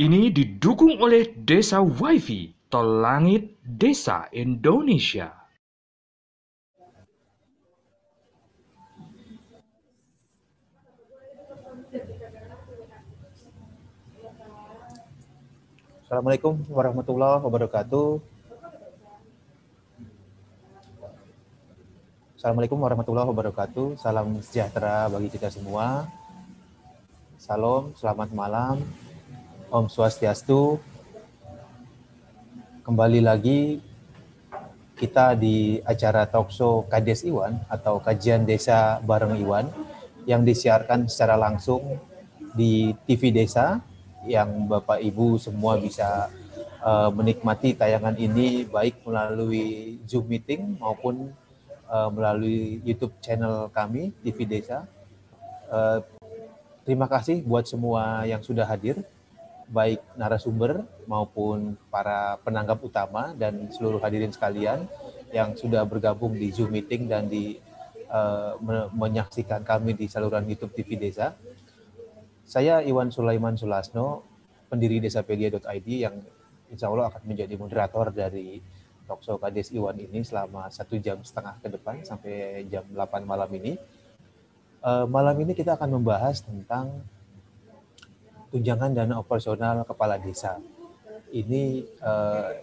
ini didukung oleh Desa Wifi, Tol Langit Desa Indonesia. Assalamualaikum warahmatullahi wabarakatuh. Assalamualaikum warahmatullahi wabarakatuh. Salam sejahtera bagi kita semua. Salam, selamat malam. Om Swastiastu. Kembali lagi kita di acara talkshow Kades Iwan atau Kajian Desa Bareng Iwan yang disiarkan secara langsung di TV Desa, yang Bapak Ibu semua bisa menikmati tayangan ini baik melalui Zoom meeting maupun melalui YouTube channel kami TV Desa. Terima kasih buat semua yang sudah hadir, baik narasumber maupun para penanggap utama dan seluruh hadirin sekalian yang sudah bergabung di Zoom meeting dan di menyaksikan kami di saluran YouTube TV Desa. Saya Iwan Sulaiman Sulasno, pendiri DesaPedia.id yang insya Allah akan menjadi moderator dari talkshow Kades Iwan ini selama 1,5 jam ke depan sampai jam 8 malam ini. Malam ini kita akan membahas tentang tunjangan dana operasional kepala desa. Ini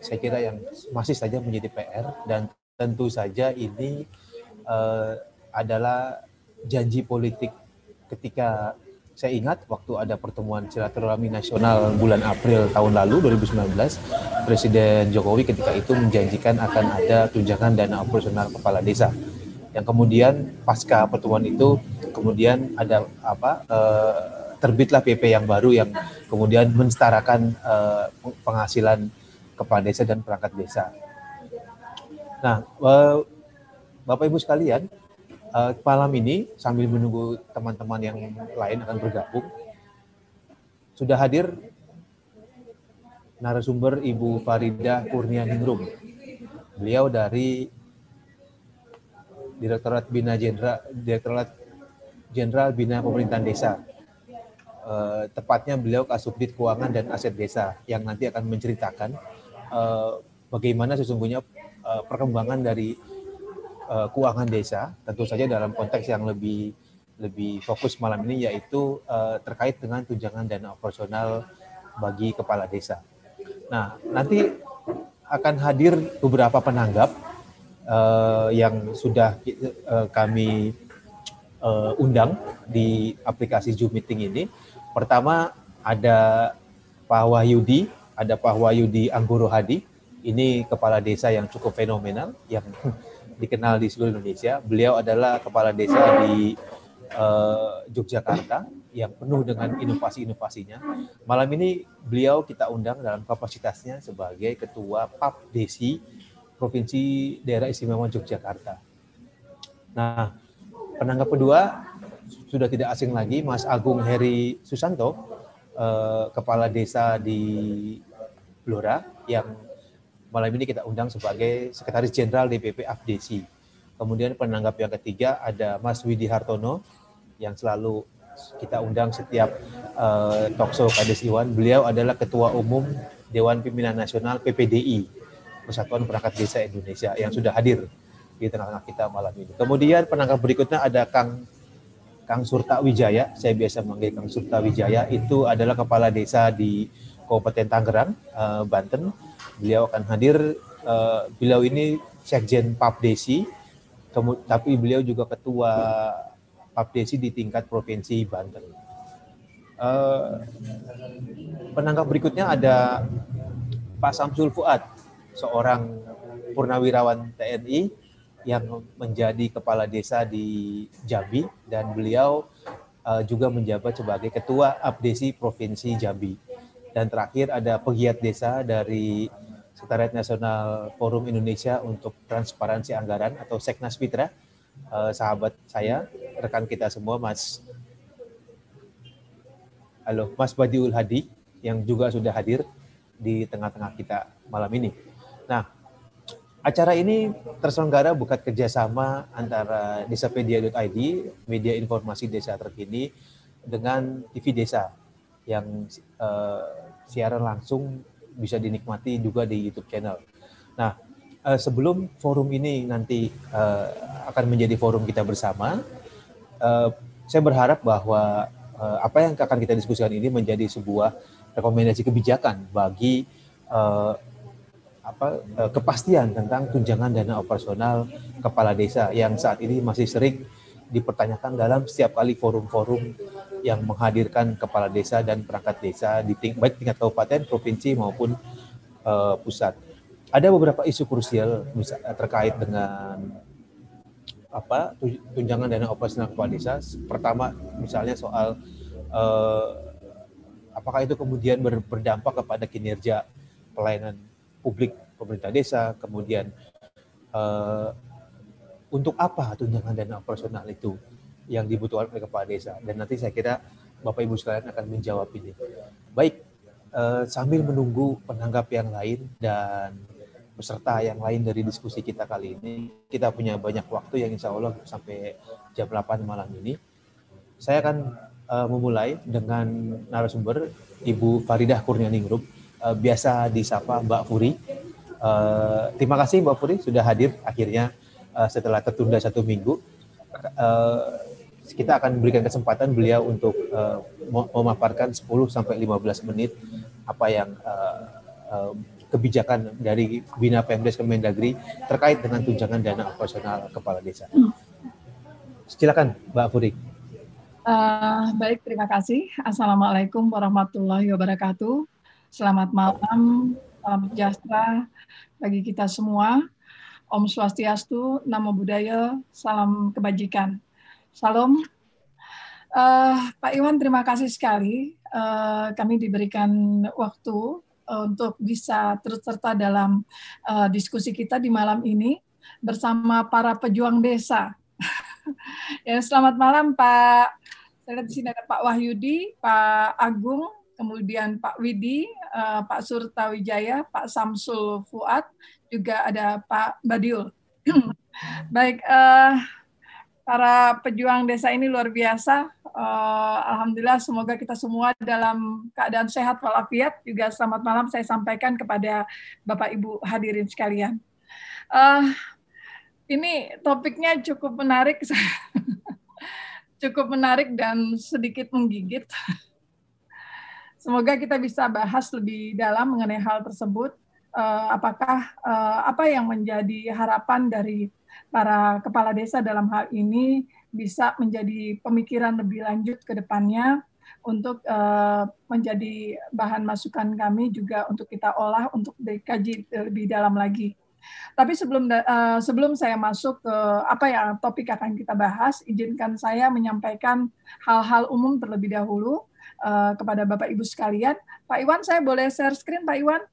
saya kira yang masih saja menjadi PR dan tentu saja ini adalah janji politik ketika saya ingat waktu ada pertemuan silaturahmi nasional bulan April tahun lalu 2019, Presiden Jokowi ketika itu menjanjikan akan ada tunjangan dana operasional kepala desa. Yang kemudian pasca pertemuan itu kemudian ada terbitlah PP yang baru yang kemudian mensetarakan penghasilan kepala desa dan perangkat desa. Nah, Bapak Ibu sekalian, malam ini sambil menunggu teman-teman yang lain akan bergabung, sudah hadir narasumber Ibu Farida Kurnianingrum. Beliau dari Direktorat Jenderal Bina Pemerintahan Desa. Tepatnya beliau Kasubdit Keuangan dan Aset Desa yang nanti akan menceritakan bagaimana sesungguhnya perkembangan dari keuangan desa, tentu saja dalam konteks yang lebih fokus malam ini, yaitu terkait dengan tunjangan dana operasional bagi kepala desa. Nah, nanti akan hadir beberapa penanggap yang sudah kami undang di aplikasi Zoom meeting ini. Pertama ada Pak Wahyudi Anggoro Hadi, ini kepala desa yang cukup fenomenal, yang dikenal di seluruh Indonesia. Beliau adalah kepala desa di Yogyakarta yang penuh dengan inovasi-inovasinya. Malam ini beliau kita undang dalam kapasitasnya sebagai Ketua PAPDESI Provinsi Daerah Istimewa Yogyakarta. Nah, penanggap kedua sudah tidak asing lagi, Mas Agung Heri Susanto, kepala desa di Blora, yang malam ini kita undang sebagai Sekretaris Jenderal DPP APDESI. Kemudian penanggap yang ketiga ada Mas Widihartono yang selalu kita undang setiap talkshow Kades Iwan. Beliau adalah Ketua Umum Dewan Pimpinan Nasional PPDI, Persatuan Perangkat Desa Indonesia, yang sudah hadir di tengah-tengah kita malam ini. Kemudian penanggap berikutnya ada Kang Surta Wijaya, saya biasa manggil Kang Surta Wijaya, itu adalah Kepala Desa di Kabupaten Tangerang, Banten. Beliau akan hadir, beliau ini Sekjen PAPDESI, tapi beliau juga Ketua PAPDESI di tingkat Provinsi Banten. Penanggap berikutnya ada Pak Samsul Fuad, seorang purnawirawan TNI yang menjadi Kepala Desa di Jambi, dan beliau juga menjabat sebagai Ketua APDESI Provinsi Jambi. Dan terakhir ada pegiat desa dari Sekretariat Nasional Forum Indonesia untuk Transparansi Anggaran atau Seknas Fitra, sahabat saya, rekan kita semua, Mas Badiul Hadi, yang juga sudah hadir di tengah-tengah kita malam ini. Nah, acara ini terselenggara berkat kerjasama antara DesaMedia.id, media informasi desa terkini, dengan TV Desa yang siaran langsung bisa dinikmati juga di YouTube channel. Nah, sebelum forum ini nanti akan menjadi forum kita bersama, saya berharap bahwa apa yang akan kita diskusikan ini menjadi sebuah rekomendasi kebijakan bagi kepastian tentang tunjangan dana operasional kepala desa yang saat ini masih sering dipertanyakan dalam setiap kali forum-forum yang menghadirkan kepala desa dan perangkat desa di tingkat kabupaten, provinsi maupun pusat. Ada beberapa isu krusial terkait dengan tunjangan dana operasional kepala desa. Pertama, misalnya soal apakah itu kemudian berdampak kepada kinerja pelayanan publik pemerintah desa, kemudian untuk apa tunjangan dana operasional itu yang dibutuhkan oleh kepala desa, dan nanti saya kira Bapak Ibu sekalian akan menjawab ini. Baik, sambil menunggu penanggap yang lain dan peserta yang lain dari diskusi kita kali ini, kita punya banyak waktu yang insya Allah sampai jam 8 malam ini. Saya akan memulai dengan narasumber Ibu Farida Kurnianingrum, biasa disapa Mbak Furi. Terima kasih Mbak Furi sudah hadir akhirnya setelah tertunda 1 minggu. Kita akan berikan kesempatan beliau untuk memaparkan 10-15 menit apa yang kebijakan dari Bina Pemdes Kemendagri terkait dengan tunjangan dana operasional kepala desa. Silakan Mbak Furi. Baik, terima kasih. Assalamualaikum warahmatullahi wabarakatuh. Selamat malam, salam sejahtera bagi kita semua. Om Swastiastu, Namo Buddhaya, salam kebajikan. Salam. Pak Iwan, terima kasih sekali. Kami diberikan waktu untuk bisa terus serta dalam diskusi kita di malam ini bersama para pejuang desa. Ya, selamat malam, Pak. Saya lihat di sini ada Pak Wahyudi, Pak Agung, kemudian Pak Widi, Pak Surta Wijaya, Pak Samsul Fuad, juga ada Pak Badiul. Baik, para pejuang desa ini luar biasa. Alhamdulillah, semoga kita semua dalam keadaan sehat walafiat. Juga selamat malam saya sampaikan kepada Bapak Ibu hadirin sekalian. Ini topiknya cukup menarik, cukup menarik dan sedikit menggigit. Semoga kita bisa bahas lebih dalam mengenai hal tersebut. Apakah apa yang menjadi harapan dari para kepala desa dalam hal ini bisa menjadi pemikiran lebih lanjut ke depannya untuk menjadi bahan masukan kami juga untuk kita olah untuk dikaji lebih dalam lagi. Tapi sebelum saya masuk ke apa yang topik akan kita bahas, izinkan saya menyampaikan hal-hal umum terlebih dahulu kepada Bapak Ibu sekalian. Pak Iwan, saya boleh share screen, Pak Iwan?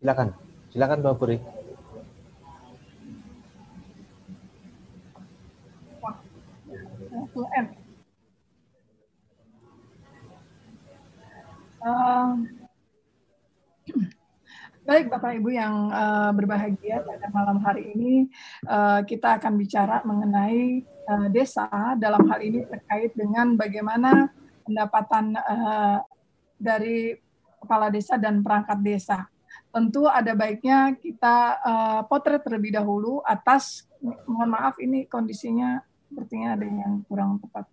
Silakan, silakan Mbak Puri. Wah, baik Bapak Ibu yang berbahagia, pada malam hari ini kita akan bicara mengenai desa, dalam hal ini terkait dengan bagaimana pendapatan dari kepala desa dan perangkat desa. Tentu ada baiknya kita potret terlebih dahulu atas, mohon maaf ini kondisinya sepertinya ada yang kurang tepat.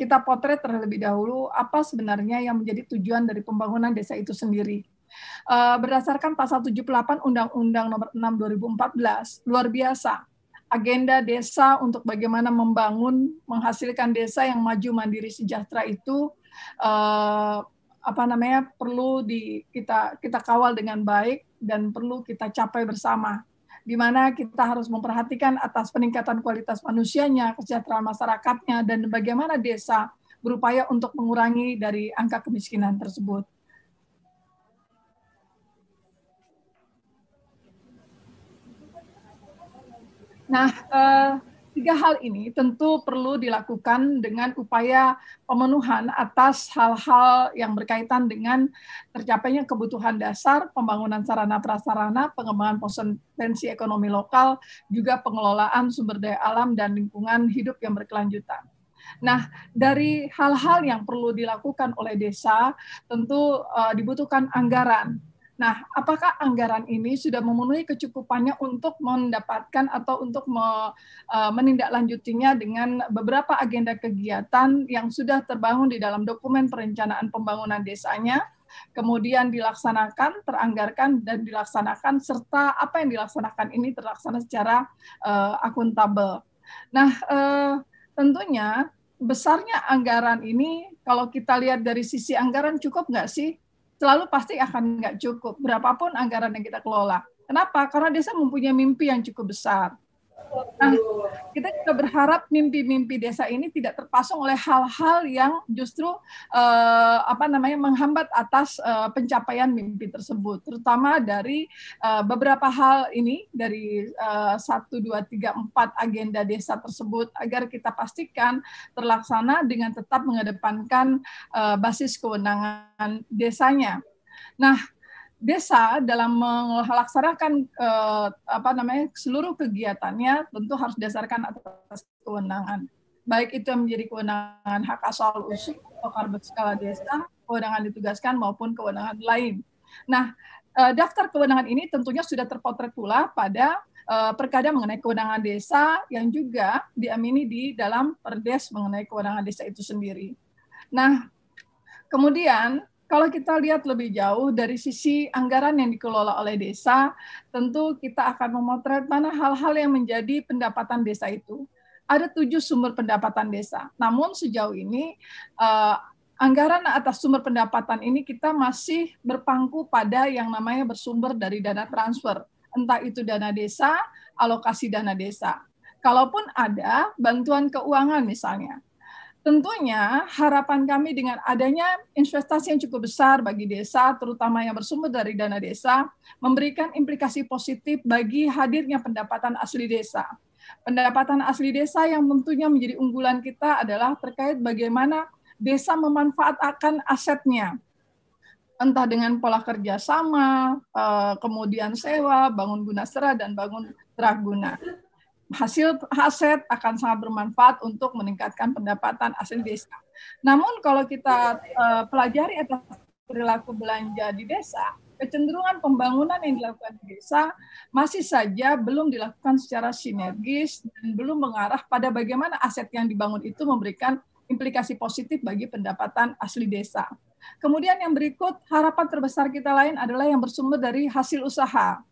Kita potret terlebih dahulu apa sebenarnya yang menjadi tujuan dari pembangunan desa itu sendiri. Berdasarkan pasal 78 Undang-Undang Nomor 6 2014, luar biasa agenda desa untuk bagaimana membangun, menghasilkan desa yang maju, mandiri, sejahtera itu perlu kita kawal dengan baik dan perlu kita capai bersama. Di mana kita harus memperhatikan atas peningkatan kualitas manusianya, kesejahteraan masyarakatnya, dan bagaimana desa berupaya untuk mengurangi dari angka kemiskinan tersebut. Nah, 3 hal ini tentu perlu dilakukan dengan upaya pemenuhan atas hal-hal yang berkaitan dengan tercapainya kebutuhan dasar, pembangunan sarana-prasarana, pengembangan potensi ekonomi lokal, juga pengelolaan sumber daya alam dan lingkungan hidup yang berkelanjutan. Nah, dari hal-hal yang perlu dilakukan oleh desa, tentu dibutuhkan anggaran. Nah, apakah anggaran ini sudah memenuhi kecukupannya untuk mendapatkan atau untuk menindaklanjutinya dengan beberapa agenda kegiatan yang sudah terbangun di dalam dokumen perencanaan pembangunan desanya, kemudian dilaksanakan, teranggarkan, dan dilaksanakan, serta apa yang dilaksanakan ini terlaksana secara akuntabel. Nah, tentunya besarnya anggaran ini, kalau kita lihat dari sisi anggaran cukup nggak sih? Selalu pasti akan nggak cukup, berapapun anggaran yang kita kelola. Kenapa? Karena desa mempunyai mimpi yang cukup besar. Nah, kita juga berharap mimpi-mimpi desa ini tidak terpasung oleh hal-hal yang justru menghambat atas pencapaian mimpi tersebut, terutama dari beberapa hal ini, dari 1, 2, 3, 4 agenda desa tersebut, agar kita pastikan terlaksana dengan tetap mengedepankan basis kewenangan desanya. Nah, desa dalam melaksanakan seluruh kegiatannya tentu harus didasarkan atas kewenangan. Baik itu yang menjadi kewenangan hak asal usul atau karpet skala desa, kewenangan ditugaskan maupun kewenangan lain. Nah, daftar kewenangan ini tentunya sudah terpotret pula pada perkada mengenai kewenangan desa yang juga diamini di dalam Perdes mengenai kewenangan desa itu sendiri. Nah, kemudian kalau kita lihat lebih jauh dari sisi anggaran yang dikelola oleh desa, tentu kita akan memotret mana hal-hal yang menjadi pendapatan desa itu. Ada 7 sumber pendapatan desa. Namun sejauh ini, anggaran atas sumber pendapatan ini kita masih berpangku pada yang namanya bersumber dari dana transfer. Entah itu dana desa, alokasi dana desa. Kalaupun ada bantuan keuangan misalnya. Tentunya harapan kami dengan adanya investasi yang cukup besar bagi desa, terutama yang bersumber dari dana desa, memberikan implikasi positif bagi hadirnya pendapatan asli desa. Pendapatan asli desa yang tentunya menjadi unggulan kita adalah terkait bagaimana desa memanfaatkan asetnya. Entah dengan pola kerjasama, kemudian sewa, bangun guna sera, dan bangun teraguna. Hasil aset akan sangat bermanfaat untuk meningkatkan pendapatan asli desa. Namun kalau kita pelajari atas perilaku belanja di desa, kecenderungan pembangunan yang dilakukan di desa masih saja belum dilakukan secara sinergis dan belum mengarah pada bagaimana aset yang dibangun itu memberikan implikasi positif bagi pendapatan asli desa. Kemudian yang berikut, harapan terbesar kita lain adalah yang bersumber dari hasil usaha.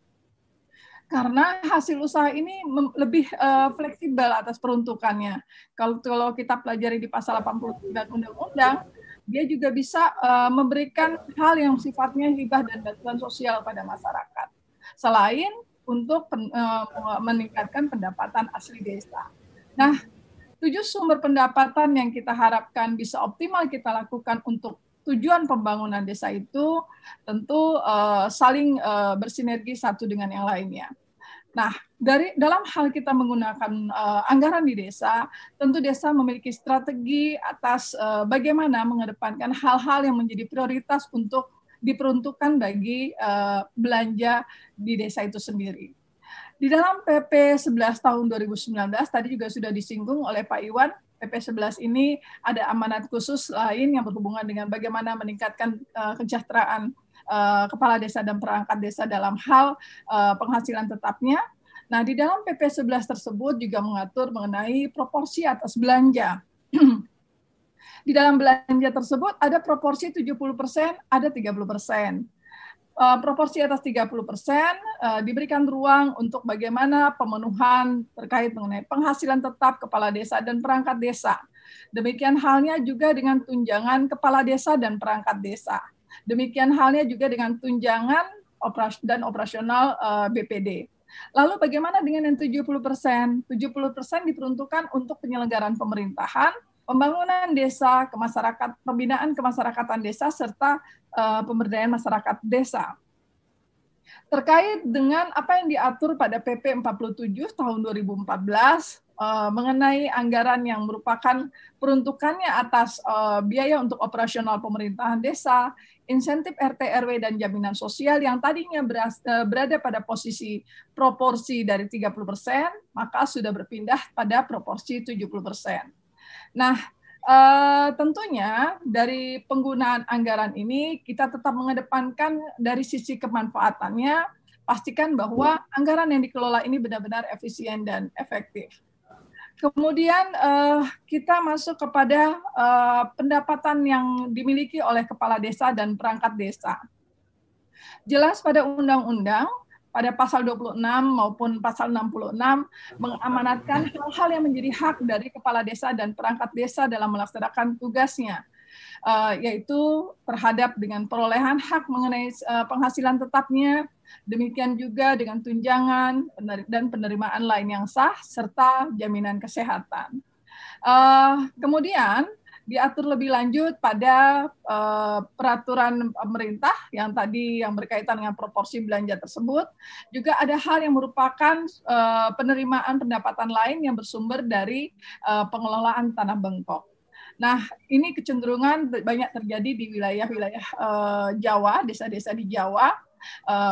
Karena hasil usaha ini lebih fleksibel atas peruntukannya. Kalau kita pelajari di pasal 89 undang-undang, dia juga bisa memberikan hal yang sifatnya hibah dan bantuan sosial pada masyarakat. Selain untuk meningkatkan pendapatan asli desa. Nah, 7 sumber pendapatan yang kita harapkan bisa optimal kita lakukan untuk tujuan pembangunan desa itu tentu saling bersinergi satu dengan yang lainnya. Nah, dalam hal kita menggunakan anggaran di desa, tentu desa memiliki strategi atas bagaimana mengedepankan hal-hal yang menjadi prioritas untuk diperuntukkan bagi belanja di desa itu sendiri. Di dalam PP 11 tahun 2019, tadi juga sudah disinggung oleh Pak Iwan, PP 11 ini ada amanat khusus lain yang berhubungan dengan bagaimana meningkatkan kesejahteraan kepala desa dan perangkat desa dalam hal penghasilan tetapnya. Nah, di dalam PP 11 tersebut juga mengatur mengenai proporsi atas belanja. Di dalam belanja tersebut ada proporsi 70%, ada 30%. Proporsi atas 30% diberikan ruang untuk bagaimana pemenuhan terkait mengenai penghasilan tetap kepala desa dan perangkat desa. Demikian halnya juga dengan tunjangan kepala desa dan perangkat desa. Demikian halnya juga dengan tunjangan dan operasional BPD. Lalu bagaimana dengan yang 70%? 70% diperuntukkan untuk penyelenggaraan pemerintahan, pembangunan desa, pembinaan kemasyarakatan desa, serta pemberdayaan masyarakat desa. Terkait dengan apa yang diatur pada PP 47 tahun 2014 mengenai anggaran yang merupakan peruntukannya atas biaya untuk operasional pemerintahan desa, insentif RT RW dan jaminan sosial yang tadinya berada pada posisi proporsi dari 30%, maka sudah berpindah pada proporsi 70%. Nah, tentunya dari penggunaan anggaran ini kita tetap mengedepankan dari sisi kemanfaatannya, pastikan bahwa anggaran yang dikelola ini benar-benar efisien dan efektif. Kemudian kita masuk kepada pendapatan yang dimiliki oleh kepala desa dan perangkat desa. Jelas pada undang-undang, pada pasal 26 maupun pasal 66 mengamanatkan hal-hal yang menjadi hak dari kepala desa dan perangkat desa dalam melaksanakan tugasnya, yaitu terhadap dengan perolehan hak mengenai penghasilan tetapnya, demikian juga dengan tunjangan dan penerimaan lain yang sah, serta jaminan kesehatan. Kemudian diatur lebih lanjut pada peraturan pemerintah yang tadi yang berkaitan dengan proporsi belanja tersebut. Juga ada hal yang merupakan penerimaan pendapatan lain yang bersumber dari pengelolaan tanah bengkok. Nah, ini kecenderungan banyak terjadi di wilayah-wilayah Jawa, desa-desa di Jawa,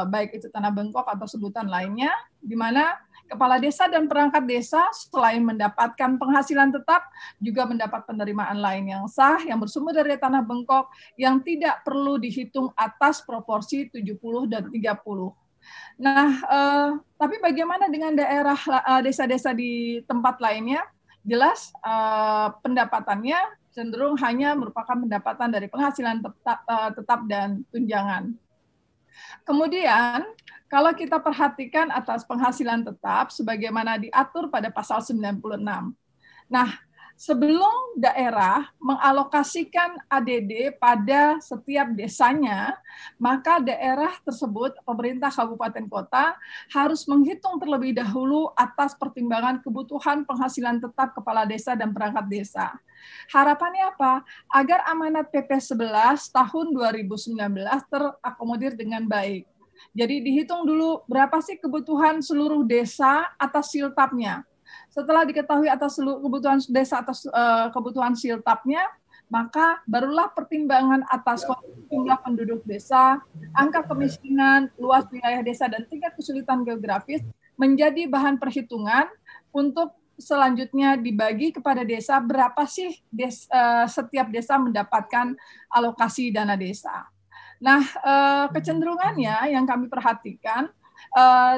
baik itu tanah bengkok atau sebutan lainnya, di mana kepala desa dan perangkat desa selain mendapatkan penghasilan tetap, juga mendapat penerimaan lain yang sah, yang bersumber dari tanah bengkok, yang tidak perlu dihitung atas proporsi 70 dan 30. Nah, tapi bagaimana dengan daerah desa-desa di tempat lainnya? Jelas pendapatannya cenderung hanya merupakan pendapatan dari penghasilan tetap dan tunjangan. Kemudian, kalau kita perhatikan atas penghasilan tetap, sebagaimana diatur pada pasal 96. Nah, sebelum daerah mengalokasikan ADD pada setiap desanya, maka daerah tersebut, pemerintah kabupaten kota, harus menghitung terlebih dahulu atas pertimbangan kebutuhan penghasilan tetap kepala desa dan perangkat desa. Harapannya apa? Agar amanat PP 11 tahun 2019 terakomodir dengan baik. Jadi dihitung dulu berapa sih kebutuhan seluruh desa atas siltapnya. Setelah diketahui atas seluruh kebutuhan desa atas kebutuhan siltapnya, maka barulah pertimbangan atas jumlah penduduk desa, angka kemiskinan, luas wilayah desa, dan tingkat kesulitan geografis menjadi bahan perhitungan untuk selanjutnya dibagi kepada desa berapa sih setiap desa mendapatkan alokasi dana desa. Nah, kecenderungannya yang kami perhatikan,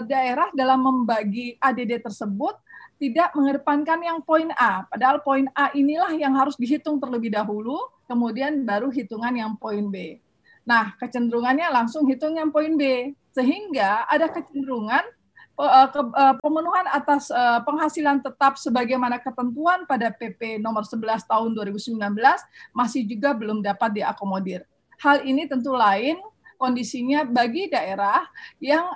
daerah dalam membagi ADD tersebut tidak mengedepankan yang poin A, padahal poin A inilah yang harus dihitung terlebih dahulu, kemudian baru hitungan yang poin B. Nah, kecenderungannya langsung hitung yang poin B, sehingga ada kecenderungan pemenuhan atas penghasilan tetap sebagaimana ketentuan pada PP nomor 11 tahun 2019 masih juga belum dapat diakomodir. Hal ini tentu lain kondisinya bagi daerah yang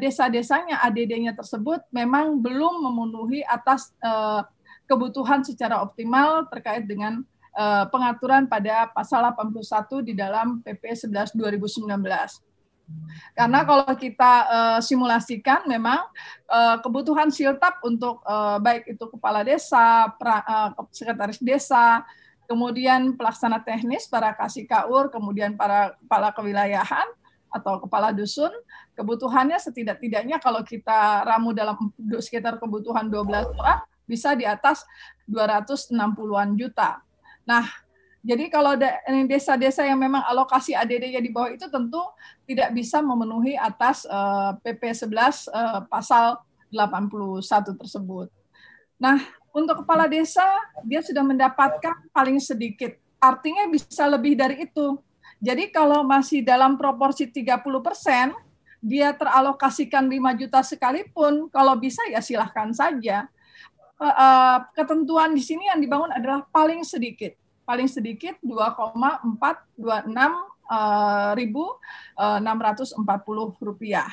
desa-desanya ADD-nya tersebut memang belum memenuhi atas kebutuhan secara optimal terkait dengan pengaturan pada pasal 81 di dalam PP 11 2019. Karena kalau kita simulasikan memang kebutuhan siltap untuk baik itu kepala desa, sekretaris desa, kemudian pelaksana teknis, para kasikaur, kemudian para kepala kewilayahan atau kepala dusun, kebutuhannya setidak-tidaknya kalau kita ramu dalam sekitar kebutuhan 12 orang bisa di atas 260-an juta. Nah, jadi kalau desa-desa yang memang alokasi ADD-nya di bawah itu tentu tidak bisa memenuhi atas PP 11 pasal 81 tersebut. Nah, untuk kepala desa, dia sudah mendapatkan paling sedikit. Artinya bisa lebih dari itu. Jadi kalau masih dalam proporsi 30%, dia teralokasikan 5 juta sekalipun, kalau bisa ya silahkan saja. Ketentuan di sini yang dibangun adalah paling sedikit. Paling sedikit 2.426.640 rupiah.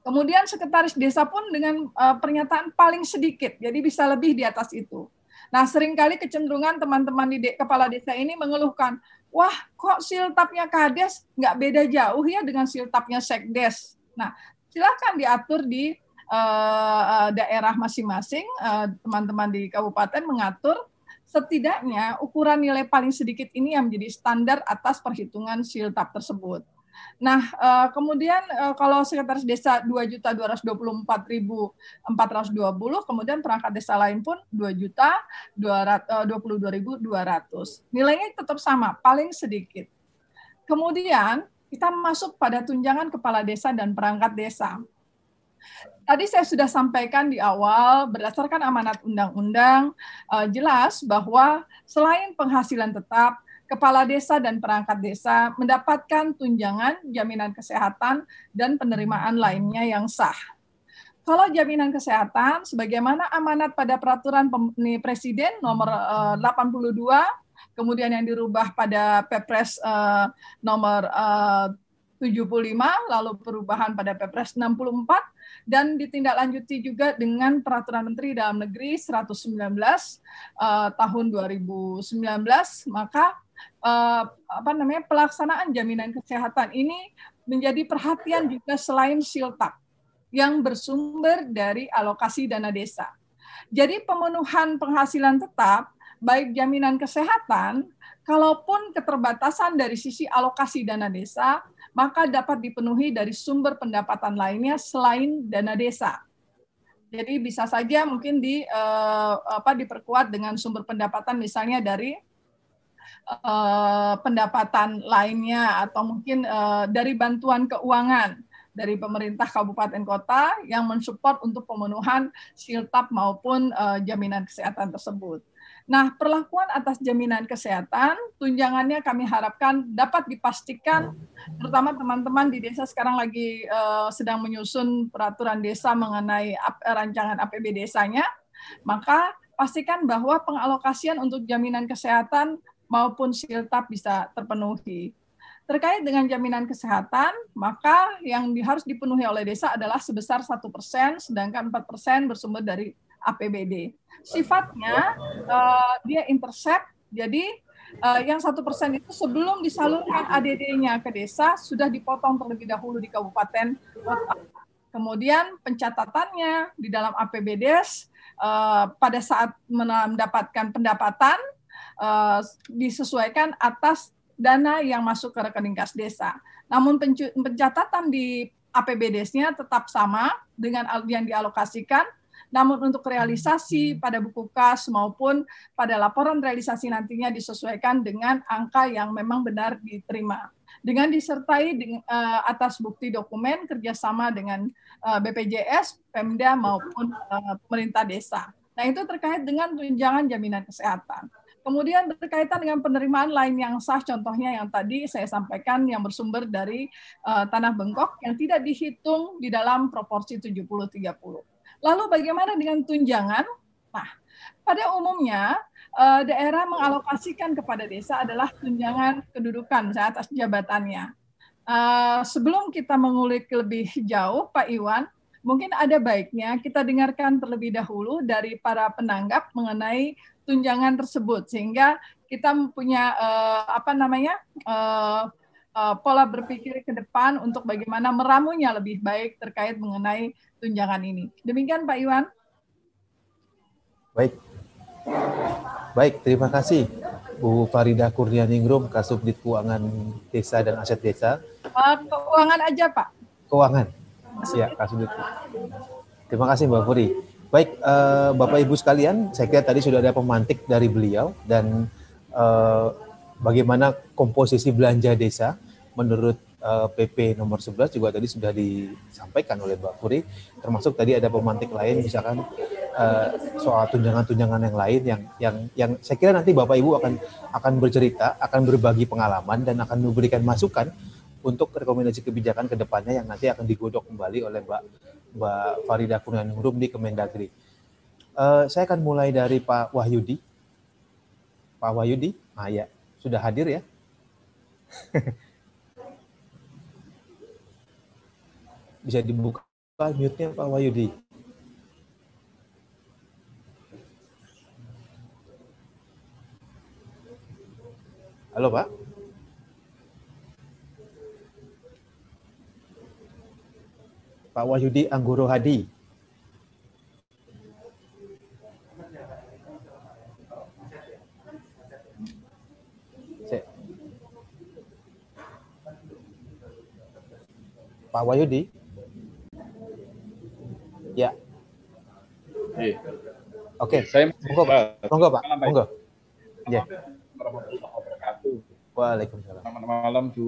Kemudian sekretaris desa pun dengan pernyataan paling sedikit, jadi bisa lebih di atas itu. Nah, seringkali kecenderungan teman-teman di kepala desa ini mengeluhkan, wah kok siltapnya kades nggak beda jauh ya dengan siltapnya sekdes. Nah, silahkan diatur di daerah masing-masing, teman-teman di kabupaten mengatur, setidaknya ukuran nilai paling sedikit ini yang menjadi standar atas perhitungan siltap tersebut. Nah, kemudian kalau sekretaris desa 2.224.420, kemudian perangkat desa lain pun 2.022.200. Nilainya tetap sama, paling sedikit. Kemudian kita masuk pada tunjangan kepala desa dan perangkat desa. Tadi saya sudah sampaikan di awal, berdasarkan amanat undang-undang, jelas bahwa selain penghasilan tetap, kepala desa dan perangkat desa mendapatkan tunjangan, jaminan kesehatan, dan penerimaan lainnya yang sah. Kalau jaminan kesehatan, sebagaimana amanat pada peraturan Presiden nomor 82, kemudian yang dirubah pada Perpres nomor 75, lalu perubahan pada Perpres 64, dan ditindaklanjuti juga dengan Peraturan Menteri Dalam Negeri 119 tahun 2019, maka pelaksanaan jaminan kesehatan ini menjadi perhatian juga selain siltap yang bersumber dari alokasi dana desa. Jadi pemenuhan penghasilan tetap, baik jaminan kesehatan, kalaupun keterbatasan dari sisi alokasi dana desa, maka dapat dipenuhi dari sumber pendapatan lainnya selain dana desa. Jadi bisa saja mungkin diperkuat dengan sumber pendapatan misalnya dari pendapatan lainnya atau mungkin dari bantuan keuangan dari pemerintah kabupaten kota yang mensupport untuk pemenuhan siltap maupun jaminan kesehatan tersebut. Nah, perlakuan atas jaminan kesehatan, tunjangannya kami harapkan dapat dipastikan, terutama teman-teman di desa sekarang lagi sedang menyusun peraturan desa mengenai rancangan APBDesanya, maka pastikan bahwa pengalokasian untuk jaminan kesehatan maupun siltap bisa terpenuhi. Terkait dengan jaminan kesehatan, maka yang harus dipenuhi oleh desa adalah sebesar 1%, sedangkan 4% bersumber dari APBD. Sifatnya dia intercept, jadi yang 1% itu sebelum disalurkan ADD-nya ke desa, sudah dipotong terlebih dahulu di kabupaten kota. Kemudian pencatatannya di dalam APBDes pada saat mendapatkan pendapatan, disesuaikan atas dana yang masuk ke rekening kas desa. Namun pencatatan di APBDes-nya tetap sama dengan yang dialokasikan, namun untuk realisasi pada buku kas maupun pada laporan realisasi nantinya disesuaikan dengan angka yang memang benar diterima. Dengan disertai atas bukti dokumen kerjasama dengan BPJS, Pemda maupun pemerintah desa. Nah, itu terkait dengan tunjangan jaminan kesehatan. Kemudian berkaitan dengan penerimaan lain yang sah, contohnya yang tadi saya sampaikan yang bersumber dari tanah bengkok yang tidak dihitung di dalam proporsi 70-30. Lalu bagaimana dengan tunjangan? Nah, pada umumnya daerah mengalokasikan kepada desa adalah tunjangan kedudukan misalnya atas jabatannya. Sebelum kita mengulik lebih jauh, Pak Iwan, mungkin ada baiknya kita dengarkan terlebih dahulu dari para penanggap mengenai tunjangan tersebut sehingga kita punya pola berpikir ke depan untuk bagaimana meramunya lebih baik terkait mengenai tunjangan ini. Demikian Pak Iwan. Baik. Baik, terima kasih Bu Farida Kurnianingrum, Kasubdit Keuangan Desa dan Aset Desa. Keuangan aja, Pak. Keuangan. Ya, terima kasih Mbak Furi. Baik, Bapak Ibu sekalian, saya kira tadi sudah ada pemantik dari beliau dan bagaimana komposisi belanja desa menurut PP nomor 11 juga tadi sudah disampaikan oleh Mbak Furi. Termasuk tadi ada pemantik lain, misalkan soal tunjangan-tunjangan yang lain yang saya kira nanti Bapak Ibu akan bercerita, akan berbagi pengalaman dan akan memberikan masukan untuk rekomendasi kebijakan ke depannya yang nanti akan digodok kembali oleh Mbak Farida Kurnianingrum di Kemendagri. Saya akan mulai dari Pak Wahyudi. Pak Wahyudi, ya, sudah hadir ya. Bisa dibuka mute-nya Pak Wahyudi. Halo Pak. Pak Wahyudi Anggoro Hadi. Pak Wahyudi. Ya. Oke. Monggo Pak. Monggo. Ya. Waalaikumsalam. Selamat malam Bu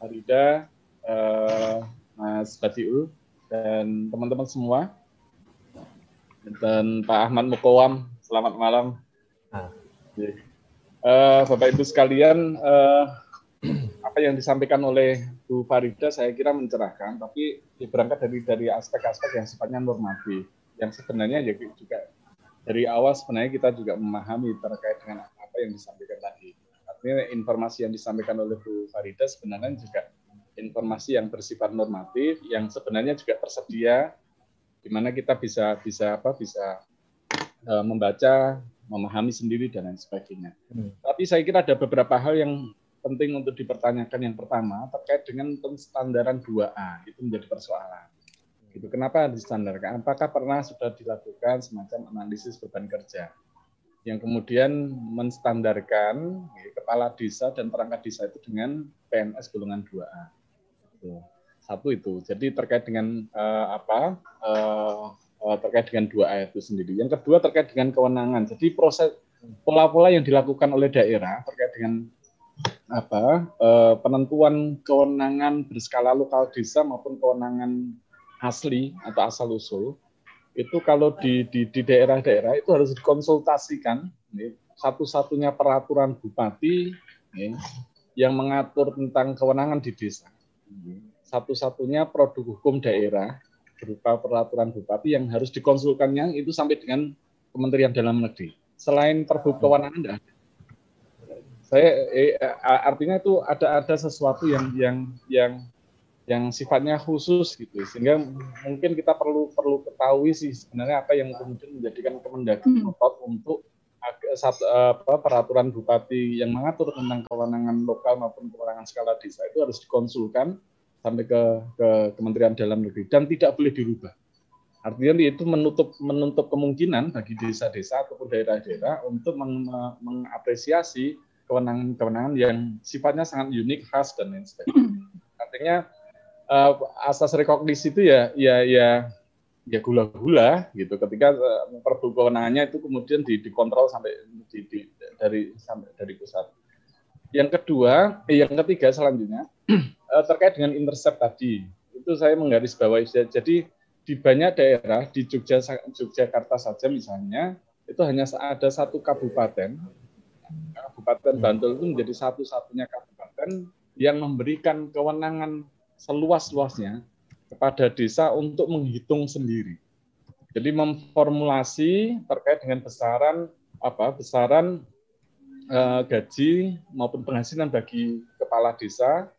Farida, Mas Badiul, dan teman-teman semua. Dan Pak Ahmad Muqowam, selamat malam. Bapak Ibu sekalian, apa yang disampaikan oleh Bu Farida saya kira mencerahkan, tapi berangkat dari aspek-aspek yang sifatnya normatif, yang sebenarnya juga dari awal sebenarnya kita juga memahami terkait dengan apa yang disampaikan tadi. Artinya informasi yang disampaikan oleh Bu Farida sebenarnya juga informasi yang bersifat normatif, yang sebenarnya juga tersedia, di mana kita bisa membaca, memahami sendiri dan lain sebagainya. Tapi saya kira ada beberapa hal yang penting untuk dipertanyakan. Yang pertama terkait dengan standaran 2A, itu menjadi persoalan. Itu kenapa distandarkan? Apakah pernah sudah dilakukan semacam analisis beban kerja yang kemudian menstandarkan kepala desa dan perangkat desa itu dengan PNS golongan 2A? Satu itu. Jadi terkait dengan terkait dengan 2A itu sendiri. Yang kedua terkait dengan kewenangan. Jadi proses pola-pola yang dilakukan oleh daerah terkait dengan penentuan kewenangan berskala lokal desa maupun kewenangan asli atau asal-usul, itu kalau di daerah-daerah itu harus dikonsultasikan. Satu-satunya peraturan bupati yang mengatur tentang kewenangan di desa. Satu-satunya produk hukum daerah berupa peraturan bupati yang harus dikonsulkannya itu sampai dengan Kementerian Dalam Negeri. Selain perbuatan kewenangan tidak ada. Artinya itu ada sesuatu yang sifatnya khusus gitu, sehingga mungkin kita perlu ketahui sih sebenarnya apa yang kemudian menjadikan Kemendagri ngotot untuk peraturan bupati yang mengatur tentang kewenangan lokal maupun kewenangan skala desa itu harus dikonsulkan sampai ke Kementerian Dalam Negeri dan tidak boleh dirubah. Artinya itu menutup kemungkinan bagi desa-desa ataupun daerah-daerah untuk mengapresiasi kewenangan-kewenangan yang sifatnya sangat unik, khas dan lain sebagainya. Artinya asas rekognisi itu ya gula-gula gitu. Ketika perbu kewenangannya itu kemudian dikontrol sampai dari pusat. Yang ketiga selanjutnya terkait dengan intercept tadi itu saya menggarisbawahi. Jadi di banyak daerah di Yogyakarta saja misalnya itu hanya ada satu kabupaten. Kabupaten Bantul itu menjadi satu-satunya kabupaten yang memberikan kewenangan seluas-luasnya kepada desa untuk menghitung sendiri. Jadi memformulasi terkait dengan besaran gaji maupun penghasilan bagi kepala desa,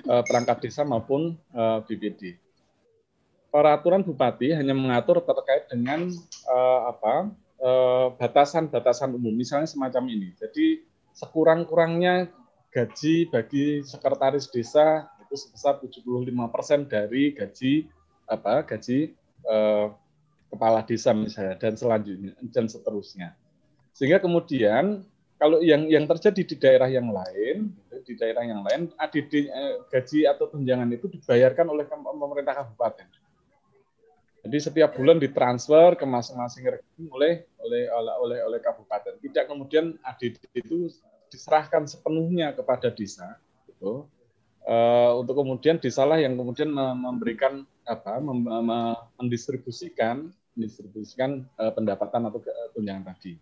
perangkat desa maupun BPD. Peraturan bupati hanya mengatur terkait dengan batasan-batasan umum, misalnya semacam ini. Jadi sekurang-kurangnya gaji bagi sekretaris desa itu sebesar 75% dari gaji kepala desa misalnya dan selanjutnya dan seterusnya. Sehingga kemudian kalau yang terjadi di daerah yang lain, ADD gaji atau tunjangan itu dibayarkan oleh pemerintah kabupaten. Jadi setiap bulan ditransfer ke masing-masing rekening oleh kabupaten. Tidak kemudian ADD itu diserahkan sepenuhnya kepada desa, gitu, untuk kemudian desalah yang kemudian memberikan mendistribusikan pendapatan atau tunjangan tadi.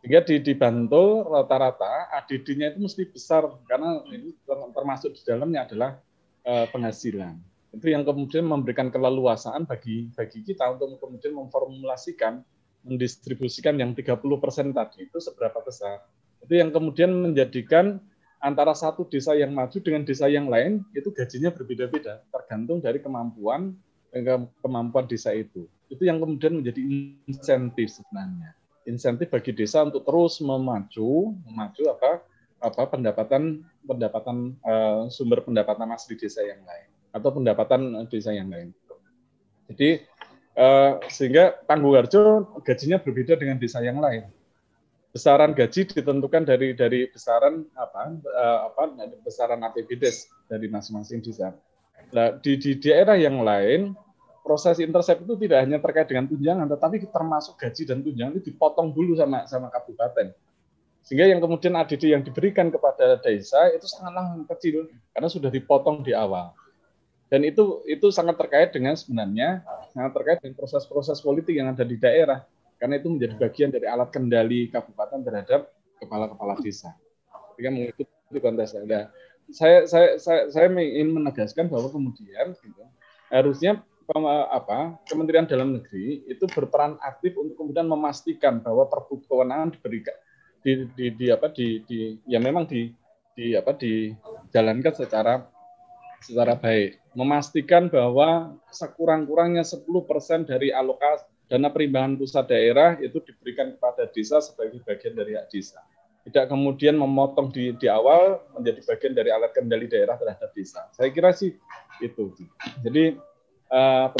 Sehingga di Bantul rata-rata ADD-nya itu mesti besar karena ini termasuk di dalamnya adalah penghasilan. Itu yang kemudian memberikan keleluasaan bagi kita untuk kemudian memformulasikan, mendistribusikan yang 30% tadi itu seberapa besar. Itu yang kemudian menjadikan antara satu desa yang maju dengan desa yang lain itu gajinya berbeda-beda tergantung dari kemampuan desa itu. Itu yang kemudian menjadi insentif sebenarnya. Insentif bagi desa untuk terus memacu pendapatan sumber pendapatan asli desa yang lain. Atau pendapatan desa yang lain. Jadi sehingga Pangguwarjo gajinya berbeda dengan desa yang lain. Besaran gaji ditentukan dari besaran APBDES dari masing-masing desa. Nah, di daerah yang lain, proses intercept itu tidak hanya terkait dengan tunjangan, tetapi termasuk gaji dan tunjangan itu dipotong dulu sama kabupaten. Sehingga yang kemudian ADD yang diberikan kepada desa itu sangatlah kecil, karena sudah dipotong di awal. Dan itu sangat terkait dengan sebenarnya, sangat terkait dengan proses-proses politik yang ada di daerah. Karena itu menjadi bagian dari alat kendali kabupaten terhadap kepala-kepala desa. Sehingga mengikuti kontes. Nah, saya ingin menegaskan bahwa kemudian gitu, harusnya Kementerian Dalam Negeri itu berperan aktif untuk kemudian memastikan bahwa perpu kewenangan diberikan dijalankan secara baik, memastikan bahwa sekurang-kurangnya 10% dari alokasi dana perimbangan pusat daerah itu diberikan kepada desa sebagai bagian dari hak desa. Tidak kemudian memotong di awal menjadi bagian dari alat kendali daerah terhadap desa. Saya kira sih itu. Jadi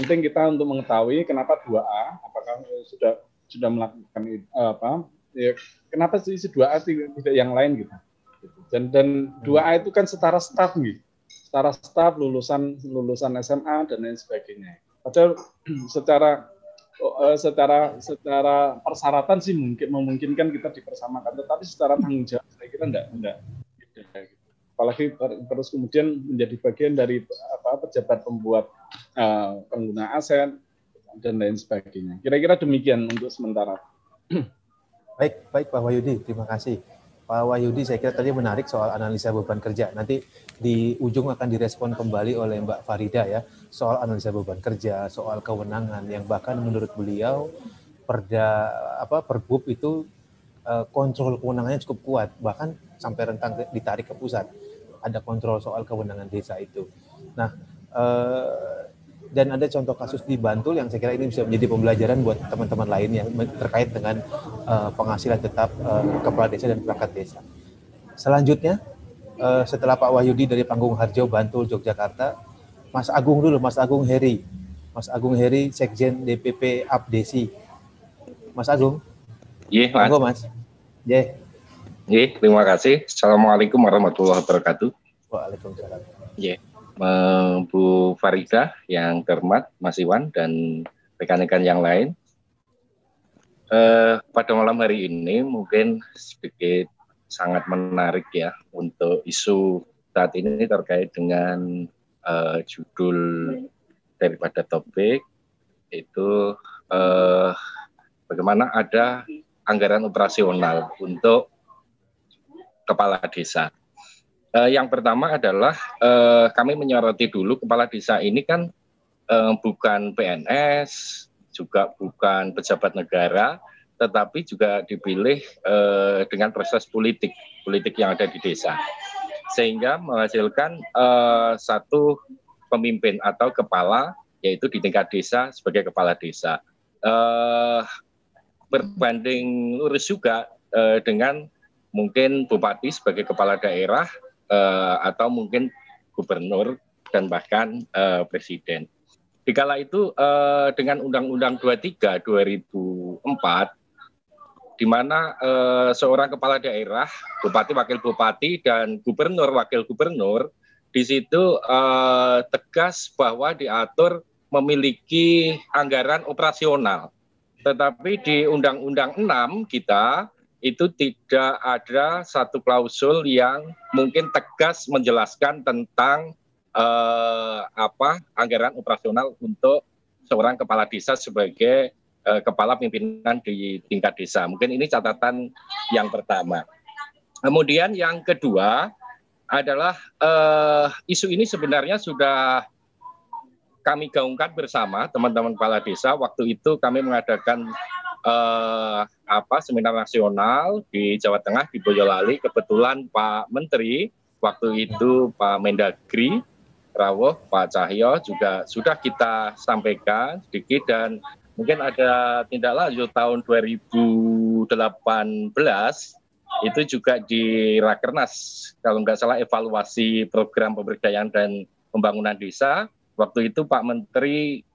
penting kita untuk mengetahui kenapa 2A, apakah sudah melakukan kenapa isi 2A tidak yang lain gitu. Dan 2A itu kan setara staf lulusan SMA dan lain sebagainya. Padahal secara persyaratan sih mungkin memungkinkan kita dipersamakan, tetapi secara tanggung jawab saya kira enggak. Apalagi terus kemudian menjadi bagian dari pejabat pembuat pengguna aset dan lain sebagainya. Kira-kira demikian untuk sementara. Baik Pak Wahyudi, terima kasih. Pak Wahyudi, saya kira tadi menarik soal analisa beban kerja. Nanti di ujung akan direspon kembali oleh Mbak Farida ya, soal analisa beban kerja, soal kewenangan yang bahkan menurut beliau pergub itu kontrol kewenangannya cukup kuat, bahkan sampai rentang ditarik ke pusat. Ada kontrol soal kewenangan desa itu. Nah, dan ada contoh kasus di Bantul yang saya kira ini bisa menjadi pembelajaran buat teman-teman lain yang terkait dengan penghasilan tetap kepala desa dan perangkat desa. Selanjutnya, setelah Pak Wahyudi dari Panggung Harjo, Bantul, Yogyakarta, Mas Agung dulu, Mas Agung Heri. Mas Agung Heri, Sekjen DPP APDESI. Mas Agung. Iya, Mas. Iya. Yeah, terima kasih. Assalamualaikum warahmatullahi wabarakatuh. Waalaikumsalam. Yeah. Bu Farida yang terhormat, Mas Iwan dan rekan-rekan yang lain. Pada malam hari ini mungkin sedikit sangat menarik ya untuk isu saat ini terkait dengan judul daripada topik itu bagaimana ada anggaran operasional untuk kepala desa. Yang pertama adalah kami menyoroti dulu kepala desa ini kan bukan PNS, juga bukan pejabat negara, tetapi juga dipilih dengan proses politik yang ada di desa. Sehingga menghasilkan satu pemimpin atau kepala, yaitu di tingkat desa sebagai kepala desa. Berbanding lurus juga dengan mungkin bupati sebagai kepala daerah atau mungkin gubernur dan bahkan presiden. Dikala itu dengan Undang-Undang 23 2004 di mana seorang kepala daerah, bupati, wakil bupati dan gubernur, wakil gubernur di situ tegas bahwa diatur memiliki anggaran operasional. Tetapi di Undang-Undang 6 kita itu tidak ada satu klausul yang mungkin tegas menjelaskan tentang anggaran operasional untuk seorang kepala desa sebagai kepala pimpinan di tingkat desa. Mungkin ini catatan yang pertama. Kemudian yang kedua adalah isu ini sebenarnya sudah kami gaungkan bersama teman-teman kepala desa. Waktu itu kami mengadakan seminar nasional di Jawa Tengah di Boyolali. Kebetulan Pak Menteri waktu itu Pak Mendagri Rawuh, Pak Cahyo juga sudah kita sampaikan sedikit dan mungkin ada tindak lanjut tahun 2018 itu juga di Rakernas kalau nggak salah evaluasi program pemberdayaan dan pembangunan desa. Waktu itu Pak Menteri